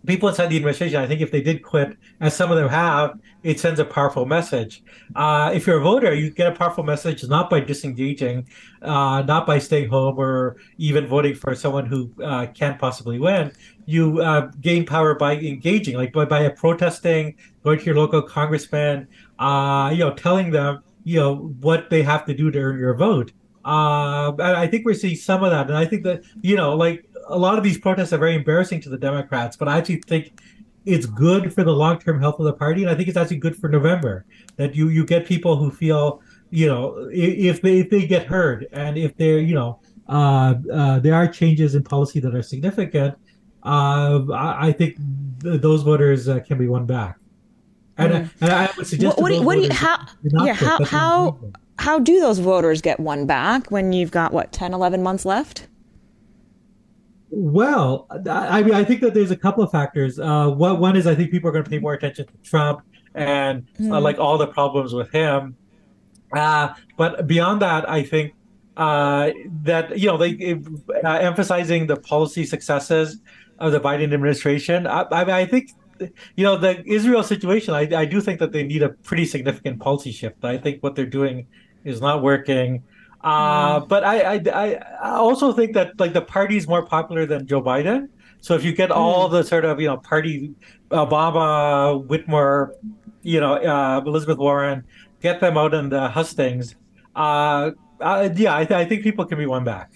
people inside the administration. I think if they did quit, as some of them have, it sends a powerful message. If you're a voter, you get a powerful message not by disengaging, not by staying home or even voting for someone who can't possibly win. You gain power by engaging, like by protesting, going to your local congressman, telling them, what they have to do to earn your vote. I think we're seeing some of that. And I think that, a lot of these protests are very embarrassing to the Democrats, but I actually think it's good for the long-term health of the party. And I think it's actually good for November that you get people who feel, if they get heard and if they're, there are changes in policy that are significant, I think those voters can be won back. And I would suggest how do those voters get won back when you've got 10, 11 months left? Well, I mean, I think that there's a couple of factors. One is I think people are going to pay more attention to Trump and all the problems with him. But beyond that, I think emphasizing the policy successes of the Biden administration. I think. The Israel situation, I do think that they need a pretty significant policy shift. I think what they're doing is not working. But I also think that the party's more popular than Joe Biden. So if you get all the sort of, party, Obama, Whitmer, Elizabeth Warren, get them out in the hustings. I think people can be won back.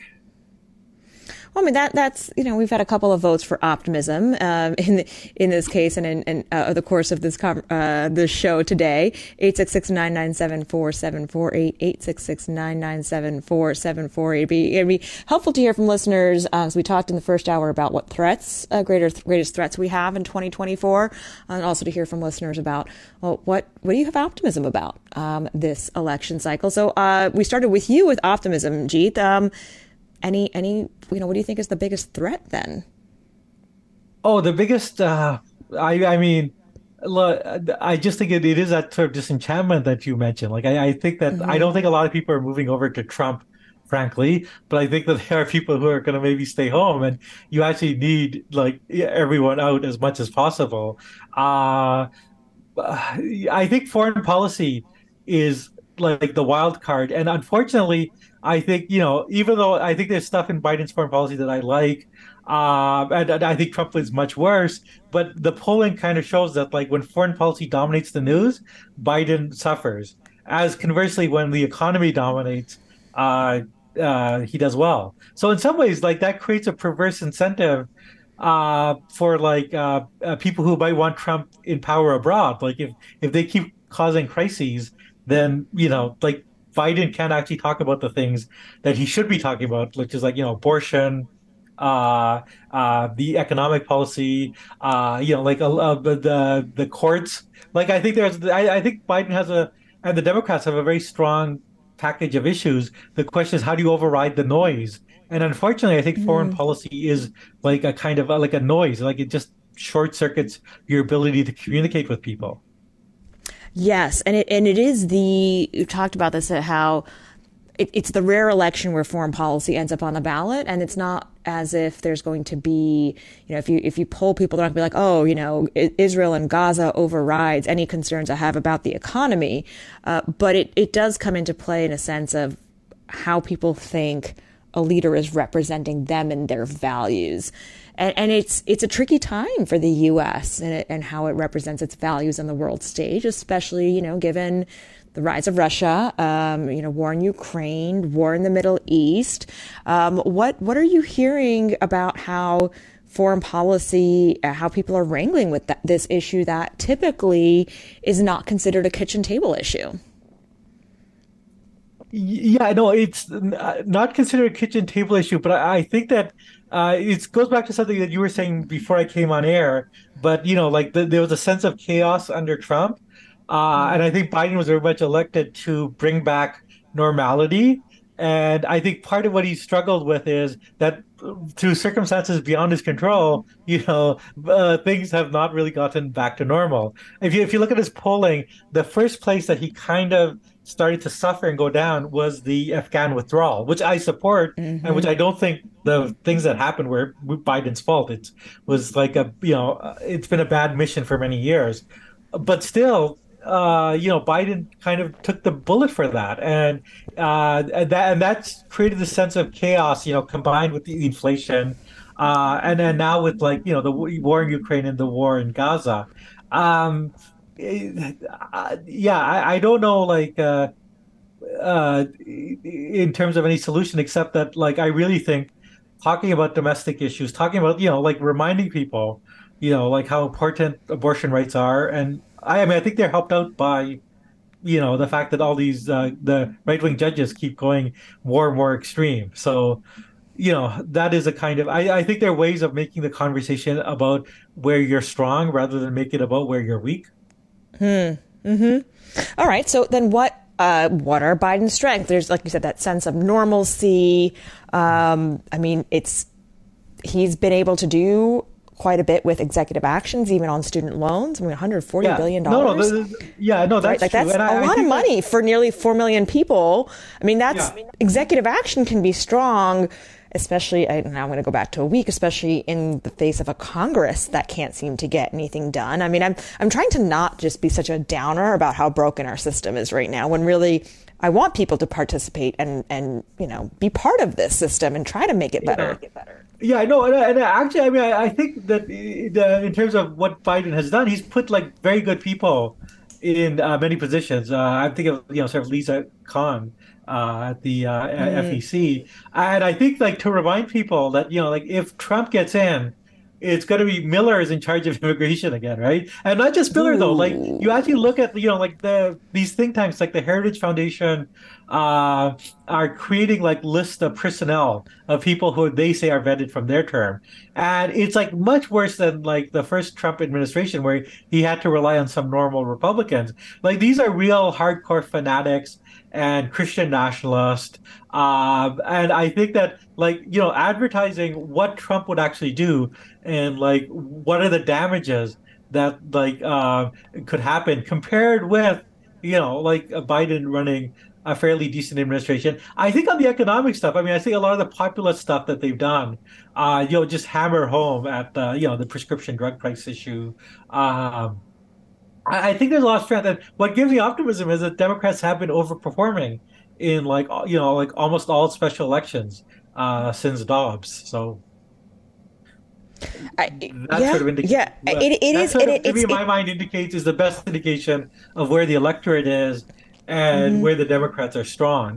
Well, I mean, that's, you know, we've had a couple of votes for optimism in this case and in the course of this show today. 866-997-4748, 866-997-4748. It'd be helpful to hear from listeners, as we talked in the first hour about what threats, greatest threats we have in 2024, and also to hear from listeners about, well, what do you have optimism about this election cycle? So we started with you with optimism, Jeet. Any, you know, what do you think is the biggest threat then? Oh, the biggest, I mean, look, I just think it is that sort of disenchantment that you mentioned. Like, I think that I don't think a lot of people are moving over to Trump, frankly, but I think that there are people who are going to maybe stay home, and you actually need like everyone out as much as possible. I think foreign policy is like the wild card. And unfortunately, I think, you know, even though I think there's stuff in Biden's foreign policy that I like, and I think Trump is much worse, but the polling kind of shows that like when foreign policy dominates the news, Biden suffers. As conversely, when the economy dominates, he does well. So in some ways, like that creates a perverse incentive for like people who might want Trump in power abroad. Like if they keep causing crises, then, you know, like Biden can't actually talk about the things that he should be talking about, which is like, you know, abortion, the economic policy, you know, like the courts. Like I think I think Biden has and the Democrats have a very strong package of issues. The question is, how do you override the noise? And unfortunately, I think foreign policy is like a kind of like a noise. Like it just short circuits your ability to communicate with people. Yes. And it is you talked about this, how it's the rare election where foreign policy ends up on the ballot. And it's not as if there's going to be, you know, if you poll people, they're not going to be like, oh, you know, Israel and Gaza overrides any concerns I have about the economy. But it does come into play in a sense of how people think a leader is representing them and their values. And it's a tricky time for the U.S. and how it represents its values on the world stage, especially, you know, given the rise of Russia, you know, war in Ukraine, war in the Middle East. What are you hearing about how foreign policy, how people are wrangling with this issue that typically is not considered a kitchen table issue? Yeah, no, it's not considered a kitchen table issue, but I think that it goes back to something that you were saying before I came on air. But, you know, like there was a sense of chaos under Trump. And I think Biden was very much elected to bring back normality. And I think part of what he struggled with is that through circumstances beyond his control, you know, things have not really gotten back to normal. If you look at his polling, the first place that he kind of started to suffer and go down was the Afghan withdrawal, which I support, and which I don't think the things that happened were Biden's fault. It was like it's been a bad mission for many years, but still, you know, Biden kind of took the bullet for that, and that's created this sense of chaos, you know, combined with the inflation, and then now with like, you know, the war in Ukraine and the war in Gaza. I don't know, like, in terms of any solution, except that, like, I really think talking about domestic issues, talking about, you know, like reminding people, you know, like how important abortion rights are. And I mean, I think they're helped out by, you know, the fact that all these, the right-wing judges keep going more and more extreme. So, you know, that is a kind of, I think there are ways of making the conversation about where you're strong rather than make it about where you're weak. All right. So then what are Biden's strengths? There's, like you said, that sense of normalcy. I mean, he's been able to do quite a bit with executive actions, even on student loans. I mean, $140 billion. No, that's right? Like, that's true. And a lot of money for nearly 4 million people. I mean, that's executive action can be strong, especially, now I'm going to go back to a week, especially in the face of a Congress that can't seem to get anything done. I mean, I'm trying to not just be such a downer about how broken our system is right now, when really I want people to participate and you know, be part of this system and try to make it better. Yeah, I know. And actually, I mean, I think that in terms of what Biden has done, he's put like very good people in many positions. I'm thinking of, you know, sort of Lisa Khan, at the FEC. And I think, like, to remind people that, you know, like, if Trump gets in, it's going to be Miller is in charge of immigration again, right? And not just Miller, though. Like, you actually look at, you know, like these think tanks, like the Heritage Foundation, are creating like lists of personnel of people who they say are vetted from their term, and it's like much worse than like the first Trump administration where he had to rely on some normal Republicans. Like, these are real hardcore fanatics and Christian nationalists, and I think that, like, you know, advertising what Trump would actually do and like what are the damages that like could happen compared with, you know, like Biden running a fairly decent administration. I think on the economic stuff, I mean, I think a lot of the populist stuff that they've done, you know, just hammer home at the, you know, the prescription drug price issue. I think there's a lot of strength, and what gives me optimism is that Democrats have been overperforming in, like, you know, like almost all special elections since Dobbs. So that, in my mind, indicates is the best indication of where the electorate is and where the Democrats are strong.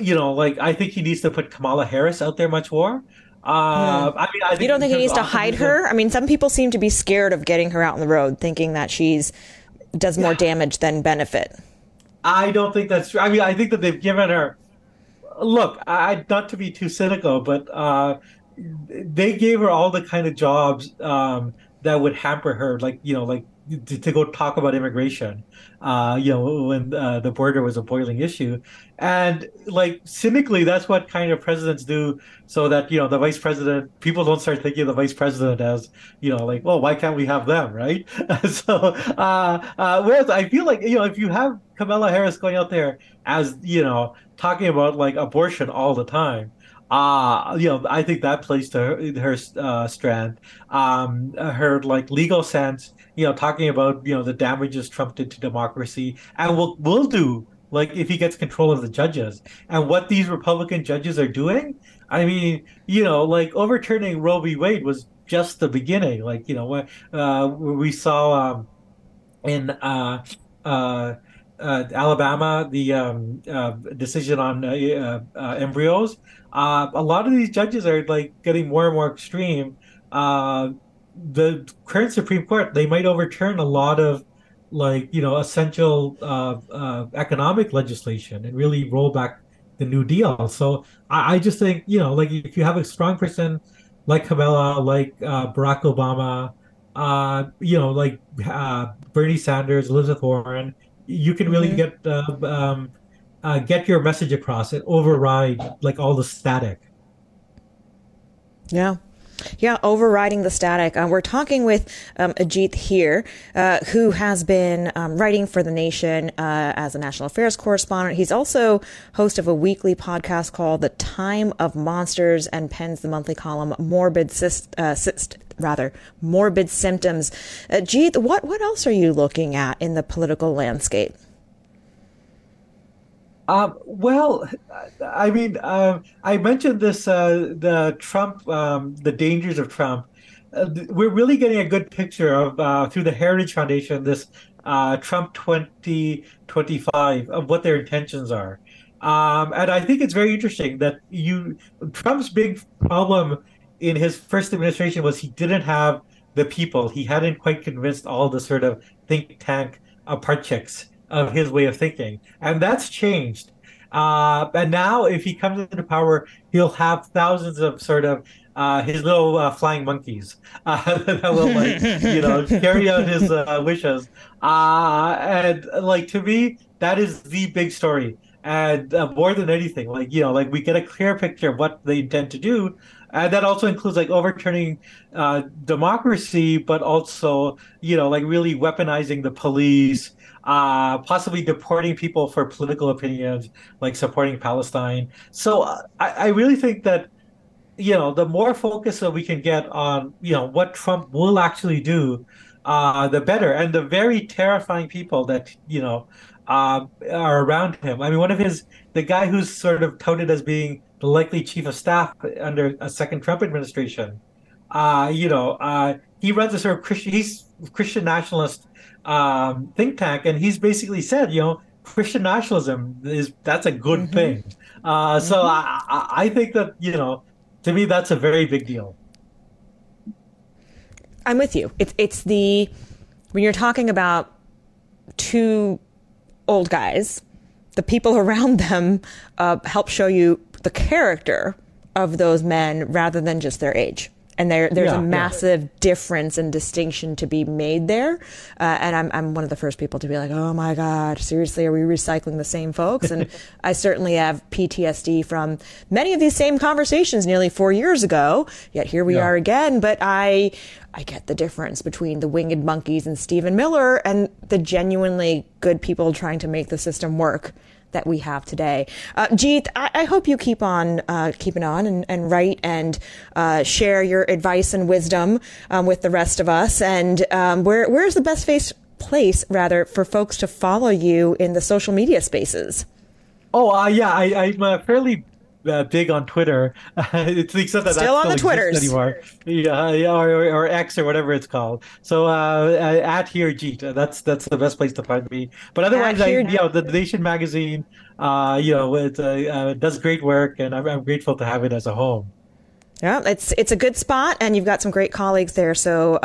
You know, like, I think he needs to put Kamala Harris out there much more. I mean, I think you don't think he needs to hide her? I mean, some people seem to be scared of getting her out on the road, thinking that she's does more damage than benefit. I don't think that's true. I mean, I think that they've given her. Look, I not to be too cynical, but they gave her all the kind of jobs that would hamper her, like, you know, like to go talk about immigration, you know, when the border was a boiling issue. And, like, cynically, that's what kind of presidents do, so that, you know, the vice president, people don't start thinking of the vice president as, you know, like, well, why can't we have them, right? So, whereas I feel like, you know, if you have Kamala Harris going out there as, you know, talking about, like, abortion all the time, you know, I think that plays to her strength, her, like, legal sense, you know, talking about, you know, the damages Trump did to democracy and what we'll do, like, if he gets control of the judges and what these Republican judges are doing. I mean, you know, like, overturning Roe v. Wade was just the beginning. Like, you know, when we saw in Alabama the decision on embryos, a lot of these judges are, like, getting more and more extreme. The current Supreme Court, they might overturn a lot of, like, you know, essential economic legislation and really roll back the New Deal. So I just think, you know, like, if you have a strong person like Kamala, like Barack Obama, you know, like Bernie Sanders, Elizabeth Warren, you can really get your message across and override, like, all the static. Yeah. Yeah, overriding the static. We're talking with Jeet Heer, who has been writing for The Nation as a national affairs correspondent. He's also host of a weekly podcast called The Time of Monsters and pens the monthly column Morbid Symptoms. Jeet, what else are you looking at in the political landscape? Well, I mean, I mentioned this, the Trump, the dangers of Trump. We're really getting a good picture of, through the Heritage Foundation, this Trump 2025, of what their intentions are. And I think it's very interesting that Trump's big problem in his first administration was he didn't have the people. He hadn't quite convinced all the sort of think tank apparatchiks of his way of thinking, and that's changed. And now, if he comes into power, he'll have thousands of sort of his little flying monkeys that will, like, you know, carry out his wishes. And, like, to me, that is the big story. And more than anything, like, you know, like, we get a clear picture of what they intend to do. And that also includes, like, overturning democracy, but also, you know, like, really weaponizing the police, possibly deporting people for political opinions, like supporting Palestine. So I really think that, you know, the more focus that we can get on, you know, what Trump will actually do, the better. And the very terrifying people that, you know, are around him. I mean, one of the guy who's sort of touted as being the likely chief of staff under a second Trump administration. You know, he runs a sort of Christian nationalist think tank, and he's basically said, you know, Christian nationalism is that's a good thing. So I think that, you know, to me, that's a very big deal. I'm with you. It's the when you're talking about two old guys, the people around them help show you the character of those men rather than just their age. And there's a massive difference and distinction to be made there. And I'm one of the first people to be like, oh, my God, seriously, are we recycling the same folks? And I certainly have PTSD from many of these same conversations nearly 4 years ago. Yet here we are again. But I get the difference between the winged monkeys and Stephen Miller and the genuinely good people trying to make the system work that we have today. Jeet, I hope you keep on keeping on and write and share your advice and wisdom with the rest of us. And where's the best place for folks to follow you in the social media spaces? Oh, I'm fairly big on Twitter. It's except that still on the Twitters anymore. Or X or whatever it's called. So at Here Jeet, that's the best place to find me. But otherwise, the Nation magazine, it does great work, and I'm grateful to have it as a home. Yeah, it's a good spot, and you've got some great colleagues there. So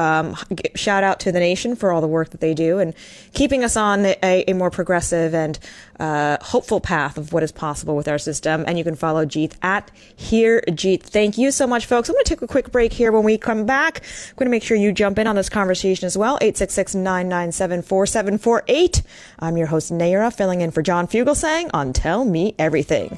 shout out to The Nation for all the work that they do and keeping us on a more progressive and hopeful path of what is possible with our system. And you can follow Jeet at Here Jeet. Thank you so much, folks. I'm going to take a quick break here. When we come back, I'm going to make sure you jump in on this conversation as well. 866-997-4748. I'm your host, Nayyera, filling in for John Fugelsang on Tell Me Everything.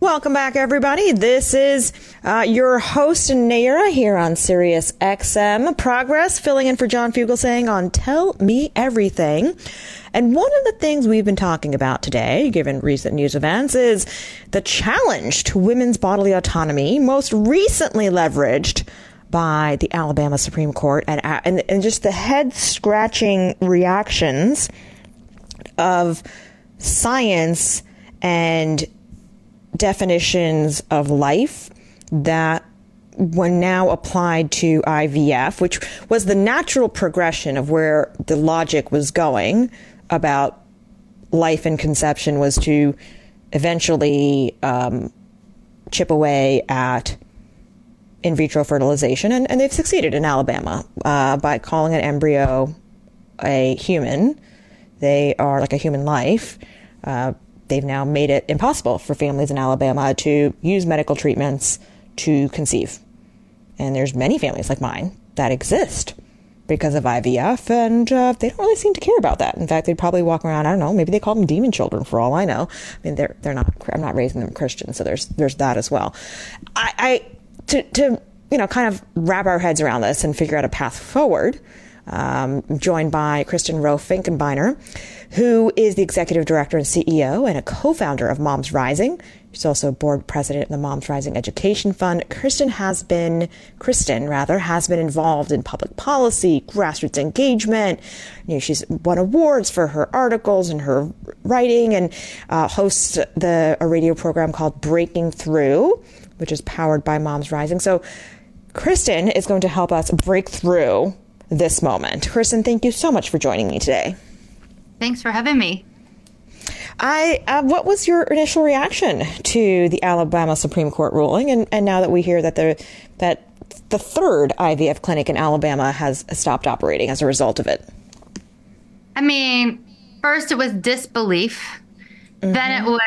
Welcome back, everybody. This is your host, Nayyera, here on Sirius XM Progress, filling in for John Fugelsang on Tell Me Everything. And one of the things we've been talking about today, given recent news events, is the challenge to women's bodily autonomy, most recently leveraged by the Alabama Supreme Court, and just the head-scratching reactions of science and definitions of life that were now applied to IVF, which was the natural progression of where the logic was going about life and conception, was to eventually chip away at in vitro fertilization. And they've succeeded in Alabama by calling an embryo a human. They are like a human life. They've now made it impossible for families in Alabama to use medical treatments to conceive. And there's many families like mine that exist because of IVF, and they don't really seem to care about that. In fact, they'd probably walk around, I don't know, maybe they call them demon children for all I know. I mean, they're not, I'm not raising them Christian, so there's that as well. To you know, kind of wrap our heads around this and figure out a path forward, I'm joined by Kristen Rowe-Finkbeiner, who is the executive director and CEO and a co-founder of Moms Rising. She's also board president of the Moms Rising Education Fund. Kristen has been involved in public policy, grassroots engagement. You know, she's won awards for her articles and her writing, and hosts a radio program called Breaking Through, which is powered by Moms Rising. So Kristen is going to help us break through this moment. Kristen, thank you so much for joining me today. Thanks for having me. What was your initial reaction to the Alabama Supreme Court ruling? And now that we hear that the third IVF clinic in Alabama has stopped operating as a result of it. I mean, first it was disbelief. Mm-hmm. Then it was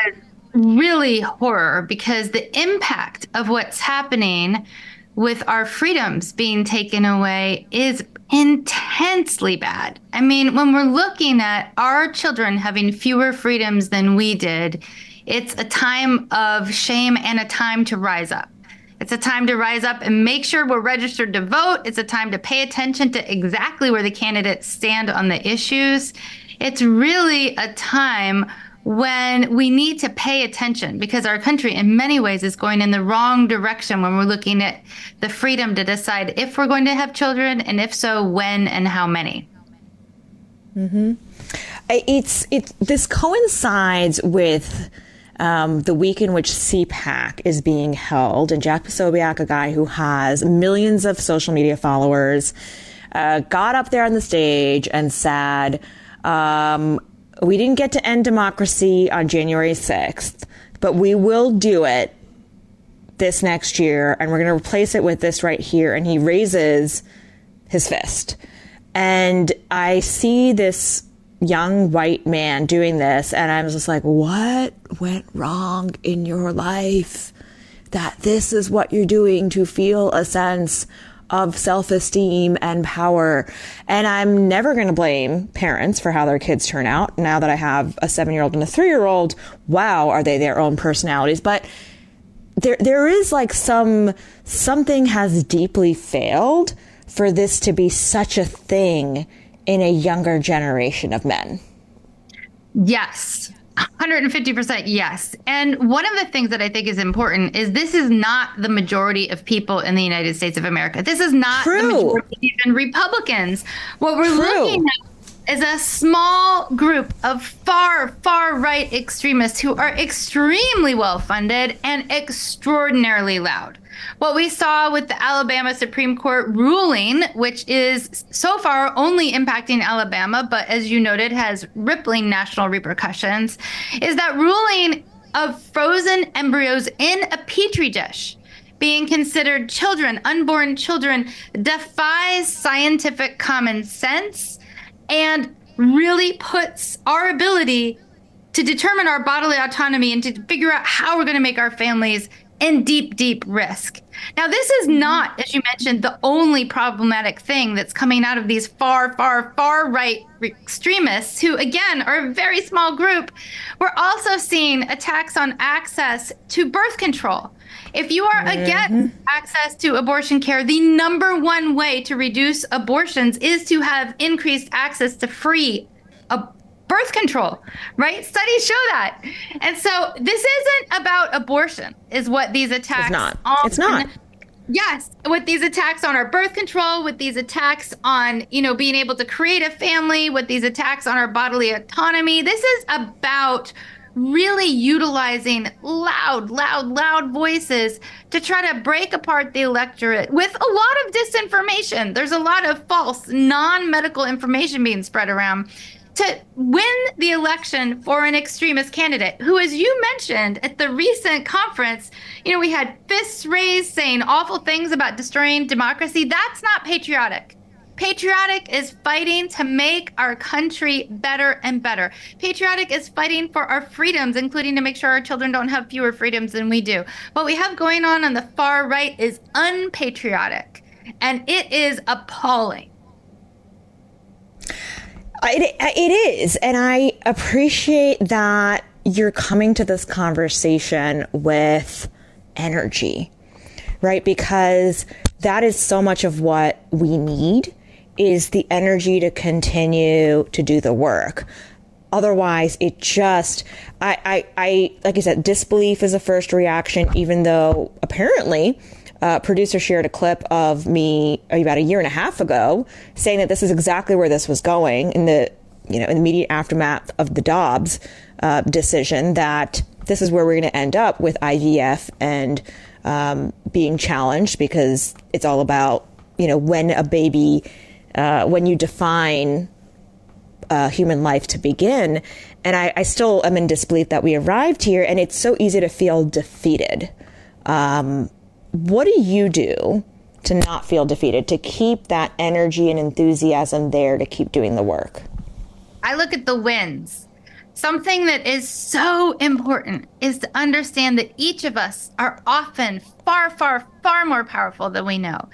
really horror, because the impact of what's happening with our freedoms being taken away is intensely bad. I mean, when we're looking at our children having fewer freedoms than we did, it's a time of shame and a time to rise up. It's a time to rise up and make sure we're registered to vote. It's a time to pay attention to exactly where the candidates stand on the issues. It's really a time when we need to pay attention, because our country in many ways is going in the wrong direction when we're looking at the freedom to decide if we're going to have children, and if so, when and how many. Mm-hmm. This coincides with the week in which CPAC is being held, and Jack Posobiec, a guy who has millions of social media followers, got up there on the stage and said, we didn't get to end democracy on January 6th, but we will do it this next year, and we're going to replace it with this right here. And he raises his fist. And I see this young white man doing this, and I'm just like, what went wrong in your life that this is what you're doing to feel a sense of self-esteem and power? And I'm never going to blame parents for how their kids turn out. Now that I have a 7-year-old and a 3-year-old, wow, are they their own personalities? But there is like something has deeply failed for this to be such a thing in a younger generation of men. Yes. 150% yes. And one of the things that I think is important is this is not the majority of people in the United States of America. This is not the majority of even Republicans. What we're looking at is a small group of far, far right extremists who are extremely well funded and extraordinarily loud. What we saw with the Alabama Supreme Court ruling, which is so far only impacting Alabama, but as you noted, has rippling national repercussions, is that ruling of frozen embryos in a petri dish being considered children, unborn children, defies scientific common sense and really puts our ability to determine our bodily autonomy and to figure out how we're going to make our families in deep, deep risk. Now, this is not, as you mentioned, the only problematic thing that's coming out of these far, far, far right extremists who, again, are a very small group. We're also seeing attacks on access to birth control. If you are against access to abortion care, the number one way to reduce abortions is to have increased access to free birth control, right? Studies show that. And so this isn't about abortion, is what these attacks Yes, with these attacks on our birth control, with these attacks on, being able to create a family, with these attacks on our bodily autonomy. This is about really utilizing loud voices to try to break apart the electorate with a lot of disinformation. There's a lot of false, non-medical information being spread around to win the election for an extremist candidate who, as you mentioned at the recent conference, we had fists raised saying awful things about destroying democracy. That's not patriotic. Patriotic is fighting to make our country better and better. Patriotic is fighting for our freedoms, including to make sure our children don't have fewer freedoms than we do. What we have going on the far right is unpatriotic, and it is appalling. It is. And I appreciate that you're coming to this conversation with energy, right? Because that is so much of what we need, is the energy to continue to do the work. Otherwise, it just, I like I said, disbelief is a first reaction, even though apparently producer shared a clip of me about a year and a half ago saying that this is exactly where this was going, and the you know, in the immediate aftermath of the Dobbs decision, that this is where we're going to end up with IVF and being challenged, because it's all about, you know, when a baby, when you define human life to begin. And I still am in disbelief that we arrived here, and it's so easy to feel defeated. What do you do to not feel defeated, to keep that energy and enthusiasm there, to keep doing the work? I look at the wins. Something that is so important is to understand that each of us are often far, far, far more powerful than we know.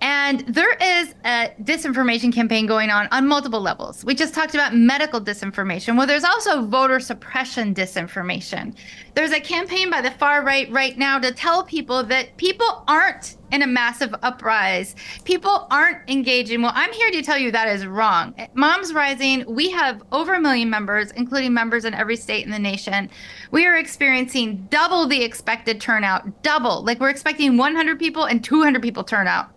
And there is a disinformation campaign going on multiple levels. We just talked about medical disinformation. Well, there's also voter suppression disinformation. There's a campaign by the far right now to tell people that people aren't in a massive uprising. People aren't engaging. Well, I'm here to tell you that is wrong. At Moms Rising, we have over 1 million members, including members in every state in the nation. We are experiencing double the expected turnout, double. Like, we're expecting 100 people and 200 people turn out.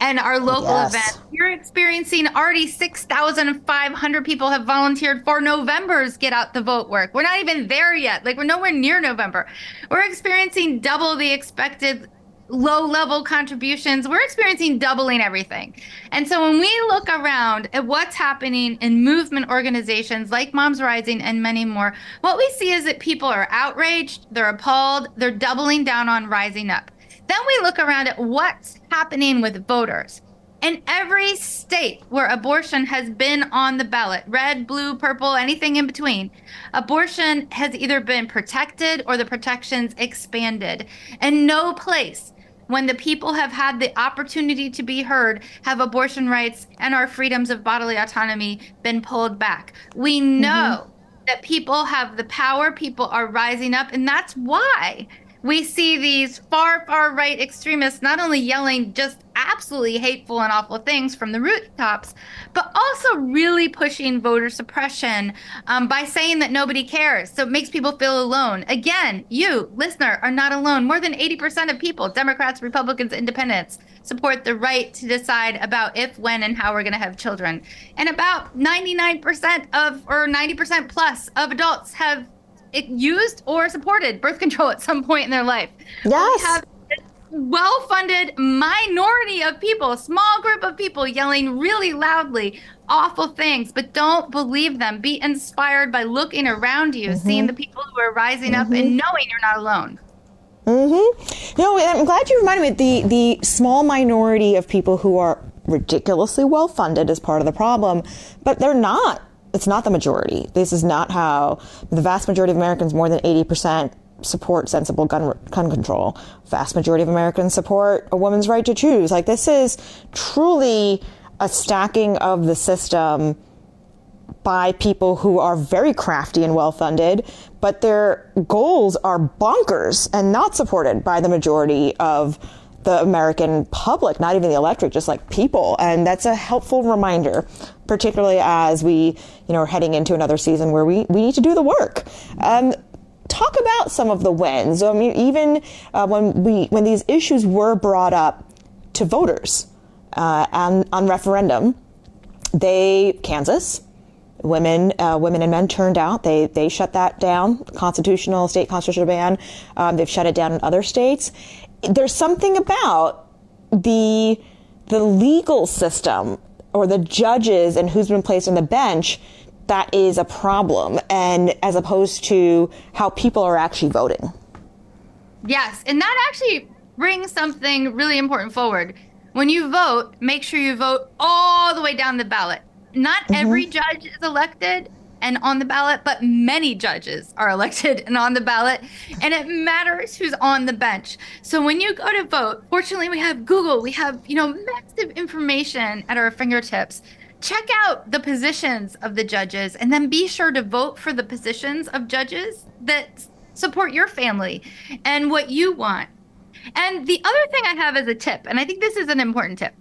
And our local event, you're experiencing already 6,500 people have volunteered for November's Get Out the Vote work. We're not even there yet. Like, we're nowhere near November. We're experiencing double the expected low-level contributions. We're experiencing doubling everything. And so when we look around at what's happening in movement organizations like Moms Rising and many more, what we see is that people are outraged, they're appalled, they're doubling down on rising up. Then we look around at what's happening with voters. In every state where abortion has been on the ballot, red, blue, purple, anything in between, abortion has either been protected or the protections expanded. And no place, when the people have had the opportunity to be heard, have abortion rights and our freedoms of bodily autonomy been pulled back. We know that people have the power, people are rising up, and that's why we see these far, far right extremists not only yelling just absolutely hateful and awful things from the rooftops, but also really pushing voter suppression by saying that nobody cares. So it makes people feel alone. Again, you, listener, are not alone. More than 80% of people, Democrats, Republicans, Independents, support the right to decide about if, when, and how we're going to have children. And about 99% of, or 90% plus of adults have used or supported birth control at some point in their life. Yes. We have this well-funded minority of people, small group of people yelling really loudly awful things, but don't believe them. Be inspired by looking around you, seeing the people who are rising up and knowing you're not alone. No, I'm glad you reminded me of the small minority of people who are ridiculously well-funded is part of the problem, but they're not. It's not the majority. This is not how the vast majority of Americans, more than 80%, support sensible gun control. Vast majority of Americans support a woman's right to choose. Like, this is truly a stacking of the system by people who are very crafty and well-funded, but their goals are bonkers and not supported by the majority of the American public, not even the electorate, just like people. And that's a helpful reminder, particularly as we, you know, are heading into another season where we need to do the work. Talk about some of the wins. I mean, even when these issues were brought up to voters on referendum, Kansas, women and men turned out. They shut that down. State constitutional ban. They've shut it down in other states. There's something about the legal system or the judges and who's been placed on the bench that is a problem, and as opposed to how people are actually voting. Yes, and that actually brings something really important forward. When you vote, make sure you vote all the way down the ballot. Not every judge is elected and on the ballot, but many judges are elected and on the ballot, and it matters who's on the bench. So when you go to vote, fortunately we have Google, we have, you know, massive information at our fingertips. Check out the positions of the judges, and then be sure to vote for the positions of judges that support your family and what you want. And the other thing I have is a tip, and I think this is an important tip.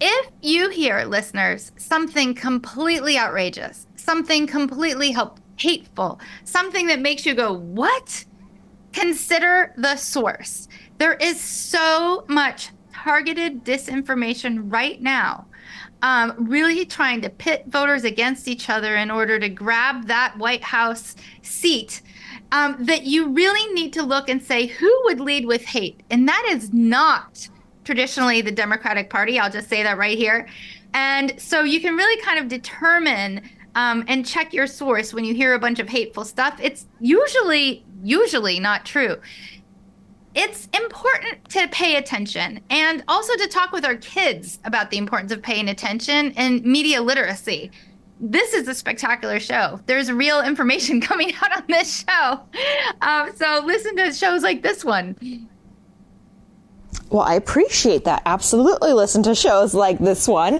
If you hear, listeners, something completely outrageous, something completely hateful, something that makes you go, what? Consider the source. There is so much targeted disinformation right now really trying to pit voters against each other in order to grab that White House seat, that you really need to look and say, who would lead with hate? And that is not traditionally the Democratic Party. I'll just say that right here. And so you can really kind of determine and check your source when you hear a bunch of hateful stuff. It's usually not true. It's important to pay attention and also to talk with our kids about the importance of paying attention and media literacy. This is a spectacular show. There's real information coming out on this show. So listen to shows like this one. Well, I appreciate that. Absolutely listen to shows like this one,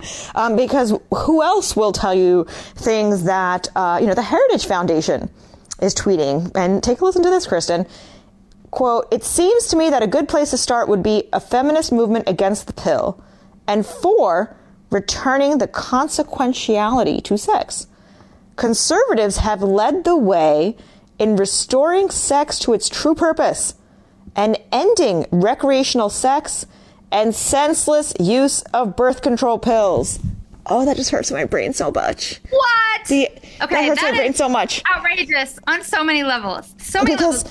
because who else will tell you things that, the Heritage Foundation is tweeting? And take a listen to this, Kristen. Quote, "It seems to me that a good place to start would be a feminist movement against the pill and for returning the consequentiality to sex. Conservatives have led the way in restoring sex to its true purpose and ending recreational sex and senseless use of birth control pills." Oh, that just hurts my brain so much. What? That hurts my brain so much. Outrageous on so many levels. So many levels.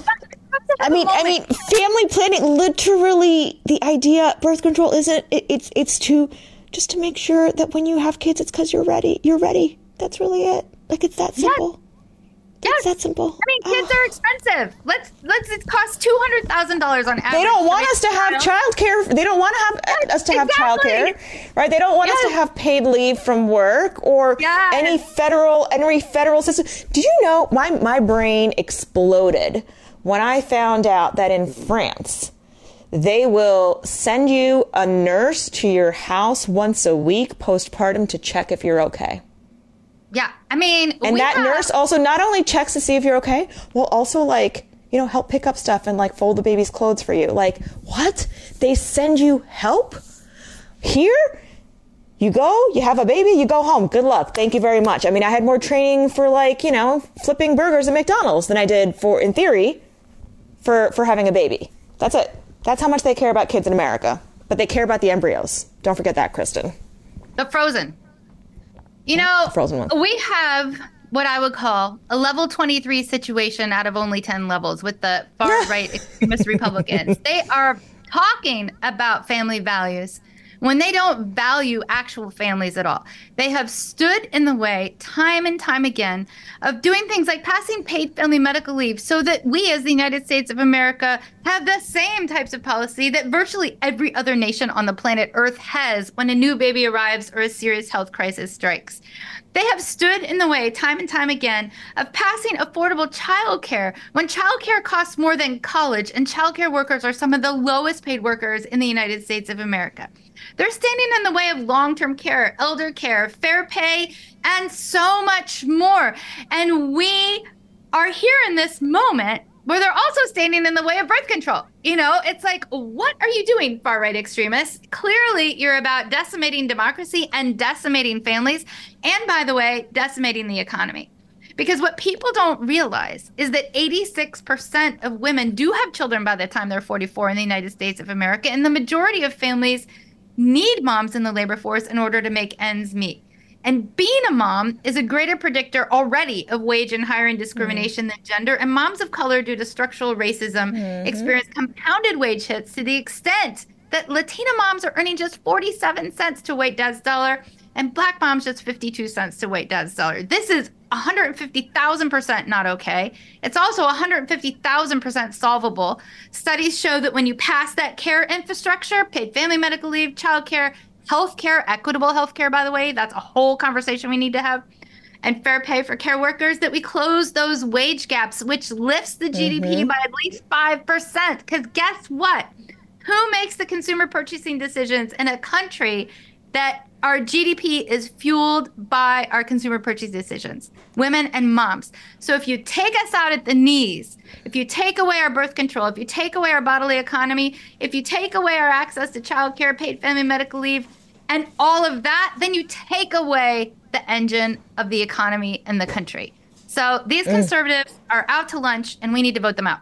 I mean, family planning, literally the idea, birth control isn't, it's to, just to make sure that when you have kids, it's because you're ready. You're ready. That's really it. Like, it's that simple. Yes. It's that simple. I mean, kids are expensive. Let's. It costs $200,000 on average. They don't want us to have childcare. They don't want us to have childcare, right? They don't want us to have paid leave from work or any federal system. Do you know my brain exploded when I found out that in France, they will send you a nurse to your house once a week postpartum to check if you're okay. Yeah, I mean, and that nurse also not only checks to see if you're okay, will also help pick up stuff and fold the baby's clothes for you. Like, what? They send you help? Here? You go, you have a baby, you go home. Good luck. Thank you very much. I mean, I had more training for flipping burgers at McDonald's than I did for having a baby. That's it. That's how much they care about kids in America. But they care about the embryos. Don't forget that, Kristen. The frozen. We have what I would call a level 23 situation out of only 10 levels with the far right extremist Republicans. They are talking about family values when they don't value actual families at all. They have stood in the way time and time again of doing things like passing paid family medical leave so that we as the United States of America have the same types of policy that virtually every other nation on the planet Earth has when a new baby arrives or a serious health crisis strikes. They have stood in the way time and time again of passing affordable childcare when childcare costs more than college, and childcare workers are some of the lowest paid workers in the United States of America. They're standing in the way of long-term care, elder care, fair pay, and so much more. And we are here in this moment where they're also standing in the way of birth control. It's like, what are you doing, far-right extremists? Clearly, you're about decimating democracy and decimating families, and by the way, decimating the economy. Because what people don't realize is that 86% of women do have children by the time they're 44 in the United States of America, and the majority of families need moms in the labor force in order to make ends meet. And being a mom is a greater predictor already of wage and hiring discrimination than gender. And moms of color, due to structural racism, experience compounded wage hits to the extent that Latina moms are earning just 47 cents to white dad's dollar and black moms just 52 cents to white dad's dollar. This is 150,000% not okay. It's also 150,000% solvable. Studies show that when you pass that care infrastructure, paid family medical leave, child care, healthcare, equitable healthcare, by the way, that's a whole conversation we need to have, and fair pay for care workers, that we close those wage gaps, which lifts the GDP by at least 5%. Because guess what? Who makes the consumer purchasing decisions in a country that our GDP is fueled by our consumer purchase decisions? Women and moms. So if you take us out at the knees, if you take away our birth control, if you take away our bodily economy, if you take away our access to childcare, paid family medical leave, and all of that, then you take away the engine of the economy and the country. So these conservatives are out to lunch, and we need to vote them out.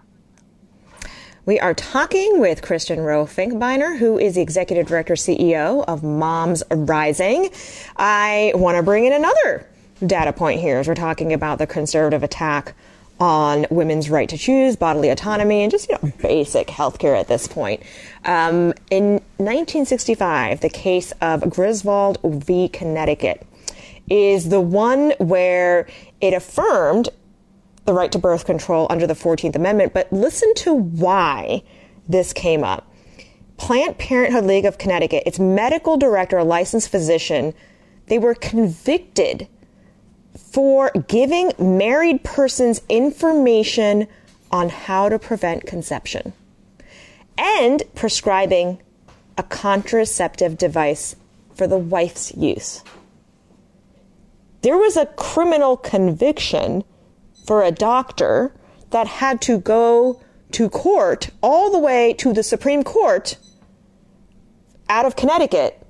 We are talking with Kristen Rowe-Finkbeiner, who is the Executive Director, CEO of Moms Rising. I want to bring in another data point here as we're talking about the conservative attack on women's right to choose, bodily autonomy, and just basic healthcare at this point. In 1965, the case of Griswold v. Connecticut is the one where it affirmed the right to birth control under the 14th Amendment, but listen to why this came up. Planned Parenthood League of Connecticut, its medical director, a licensed physician, they were convicted for giving married persons information on how to prevent conception and prescribing a contraceptive device for the wife's use. There was a criminal conviction for a doctor that had to go to court all the way to the Supreme Court out of Connecticut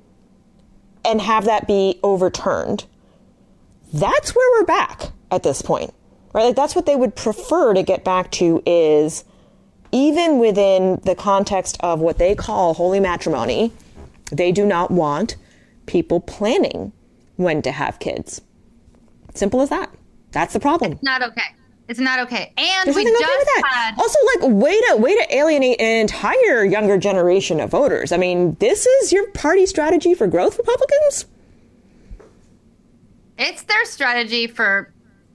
and have that be overturned. That's where we're back at this point, right? Like, that's what they would prefer to get back to, is even within the context of what they call holy matrimony, they do not want people planning when to have kids. Simple as that. That's the problem. It's not okay. It's not okay. And there's also, like, way to alienate an entire younger generation of voters. I mean, this is your party strategy for growth, Republicans? It's their strategy for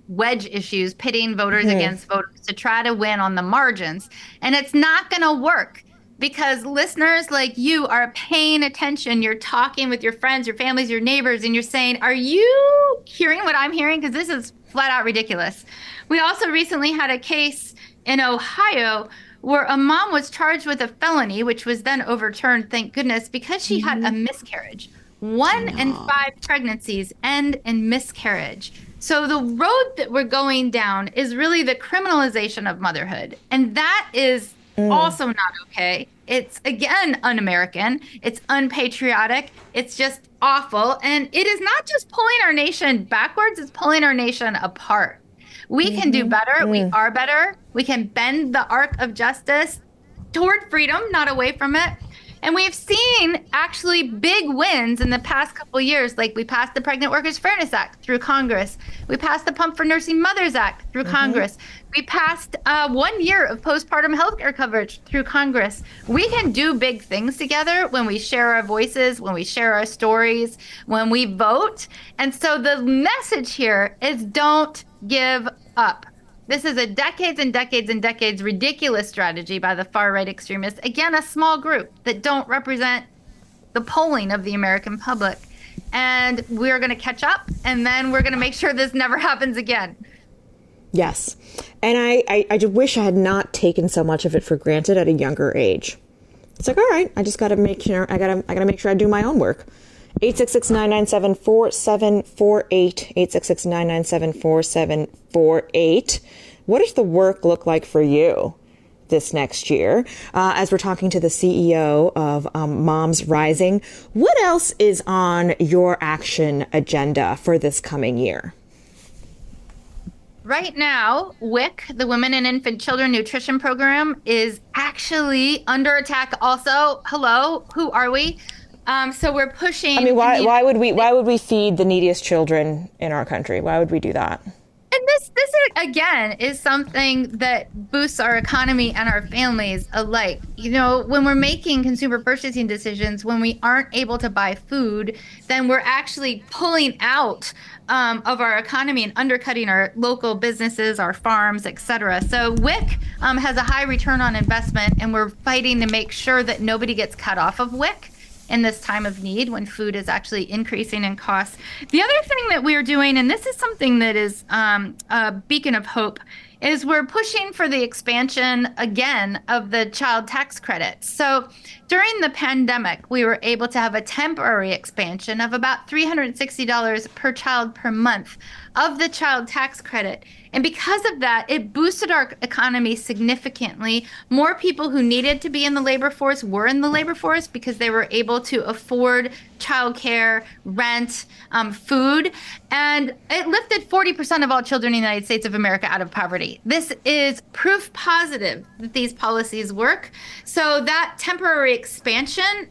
wedge issues, pitting voters against voters to try to win on the margins. And it's not going to work, because listeners like you are paying attention. You're talking with your friends, your families, your neighbors, and you're saying, are you hearing what I'm hearing? Because this is flat out ridiculous. We also recently had a case in Ohio where a mom was charged with a felony, which was then overturned, thank goodness, because she had a miscarriage. One in five pregnancies end in miscarriage. So the road that we're going down is really the criminalization of motherhood. And that is also not okay. It's, again, un-American. It's unpatriotic. It's just awful. And it is not just pulling our nation backwards, it's pulling our nation apart. We can do better. We are better. We can bend the arc of justice toward freedom, not away from it. And we've seen actually big wins in the past couple years. Like, we passed the Pregnant Workers Fairness Act through Congress. We passed the Pump for Nursing Mothers Act through Congress. We passed 1 year of postpartum health care coverage through Congress. We can do big things together when we share our voices, when we share our stories, when we vote. And so the message here is, don't give up. This is a decades and decades and decades ridiculous strategy by the far-right extremists. Again, a small group that don't represent the polling of the American public. And we're going to catch up, and then we're going to make sure this never happens again. Yes. And I wish I had not taken so much of it for granted at a younger age. It's like, all right, I just got to make sure I got to make sure I do my own work. 866-997-4748. 866-997-4748. What does the work look like for you this next year? As we're talking to the CEO of Moms Rising, what else is on your action agenda for this coming year? Right now, WIC, the Women and Infant Children Nutrition Program, is actually under attack also. Hello, who are we? So we're pushing. I mean, why would we feed the neediest children in our country? Why would we do that? And this again is something that boosts our economy and our families alike. You know, when we're making consumer purchasing decisions, when we aren't able to buy food, then we're actually pulling out of our economy and undercutting our local businesses, our farms, et cetera. So WIC has a high return on investment, and we're fighting to make sure that nobody gets cut off of WIC in this time of need when food is actually increasing in cost. The other thing that we're doing, and this is something that is a beacon of hope, is we're pushing for the expansion again of the child tax credit. So during the pandemic, we were able to have a temporary expansion of about $360 per child per month of the child tax credit. And because of that, it boosted our economy significantly. More people who needed to be in the labor force were in the labor force because they were able to afford childcare, rent, food. And it lifted 40% of all children in the United States of America out of poverty. This is proof positive that these policies work. So that temporary expansion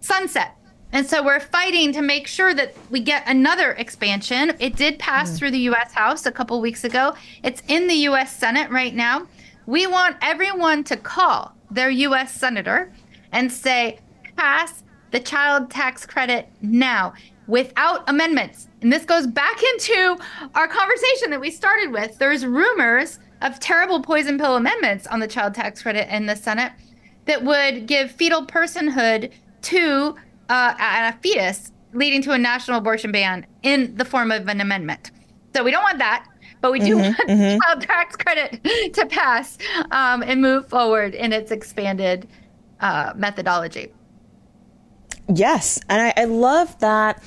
sunset. And so we're fighting to make sure that we get another expansion. It did pass through the U.S. House a couple weeks ago. It's in the U.S. Senate right now. We want everyone to call their U.S. senator and say, pass the child tax credit now without amendments. And this goes back into our conversation that we started with. There's rumors of terrible poison pill amendments on the child tax credit in the Senate that would give fetal personhood to a fetus, leading to a national abortion ban in the form of an amendment. So we don't want that, but we do want the child tax credit to pass and move forward in its expanded methodology. Yes, and I love that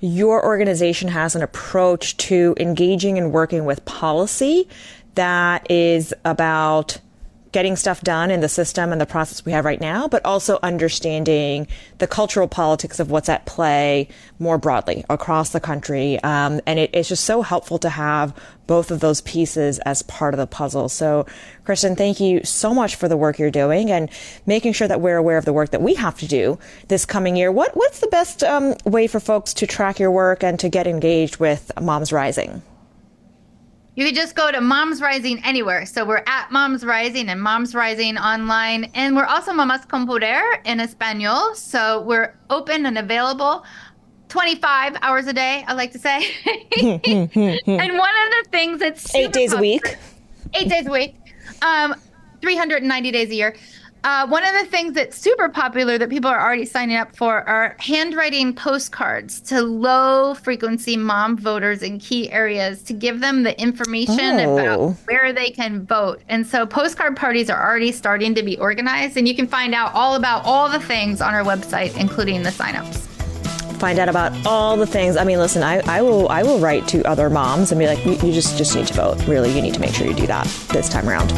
your organization has an approach to engaging and working with policy that is about getting stuff done in the system and the process we have right now, but also understanding the cultural politics of what's at play more broadly across the country. And it's just so helpful to have both of those pieces as part of the puzzle. So, Kristen, thank you so much for the work you're doing and making sure that we're aware of the work that we have to do this coming year. What's the best way for folks to track your work and to get engaged with Moms Rising? You can just go to Moms Rising anywhere. So we're at Moms Rising and Moms Rising online. And we're also Mamas Con Poder in Espanol. So we're open and available 25 hours a day, I like to say. And one of the things that's 8 days a week. 8 days a week. 390 days a year. One of the things that's super popular that people are already signing up for are handwriting postcards to low-frequency mom voters in key areas to give them the information about where they can vote. And so postcard parties are already starting to be organized, and you can find out all about all the things on our website, including the signups. Find out about all the things. I mean, listen, I will write to other moms and be like, you just need to vote. Really, you need to make sure you do that this time around.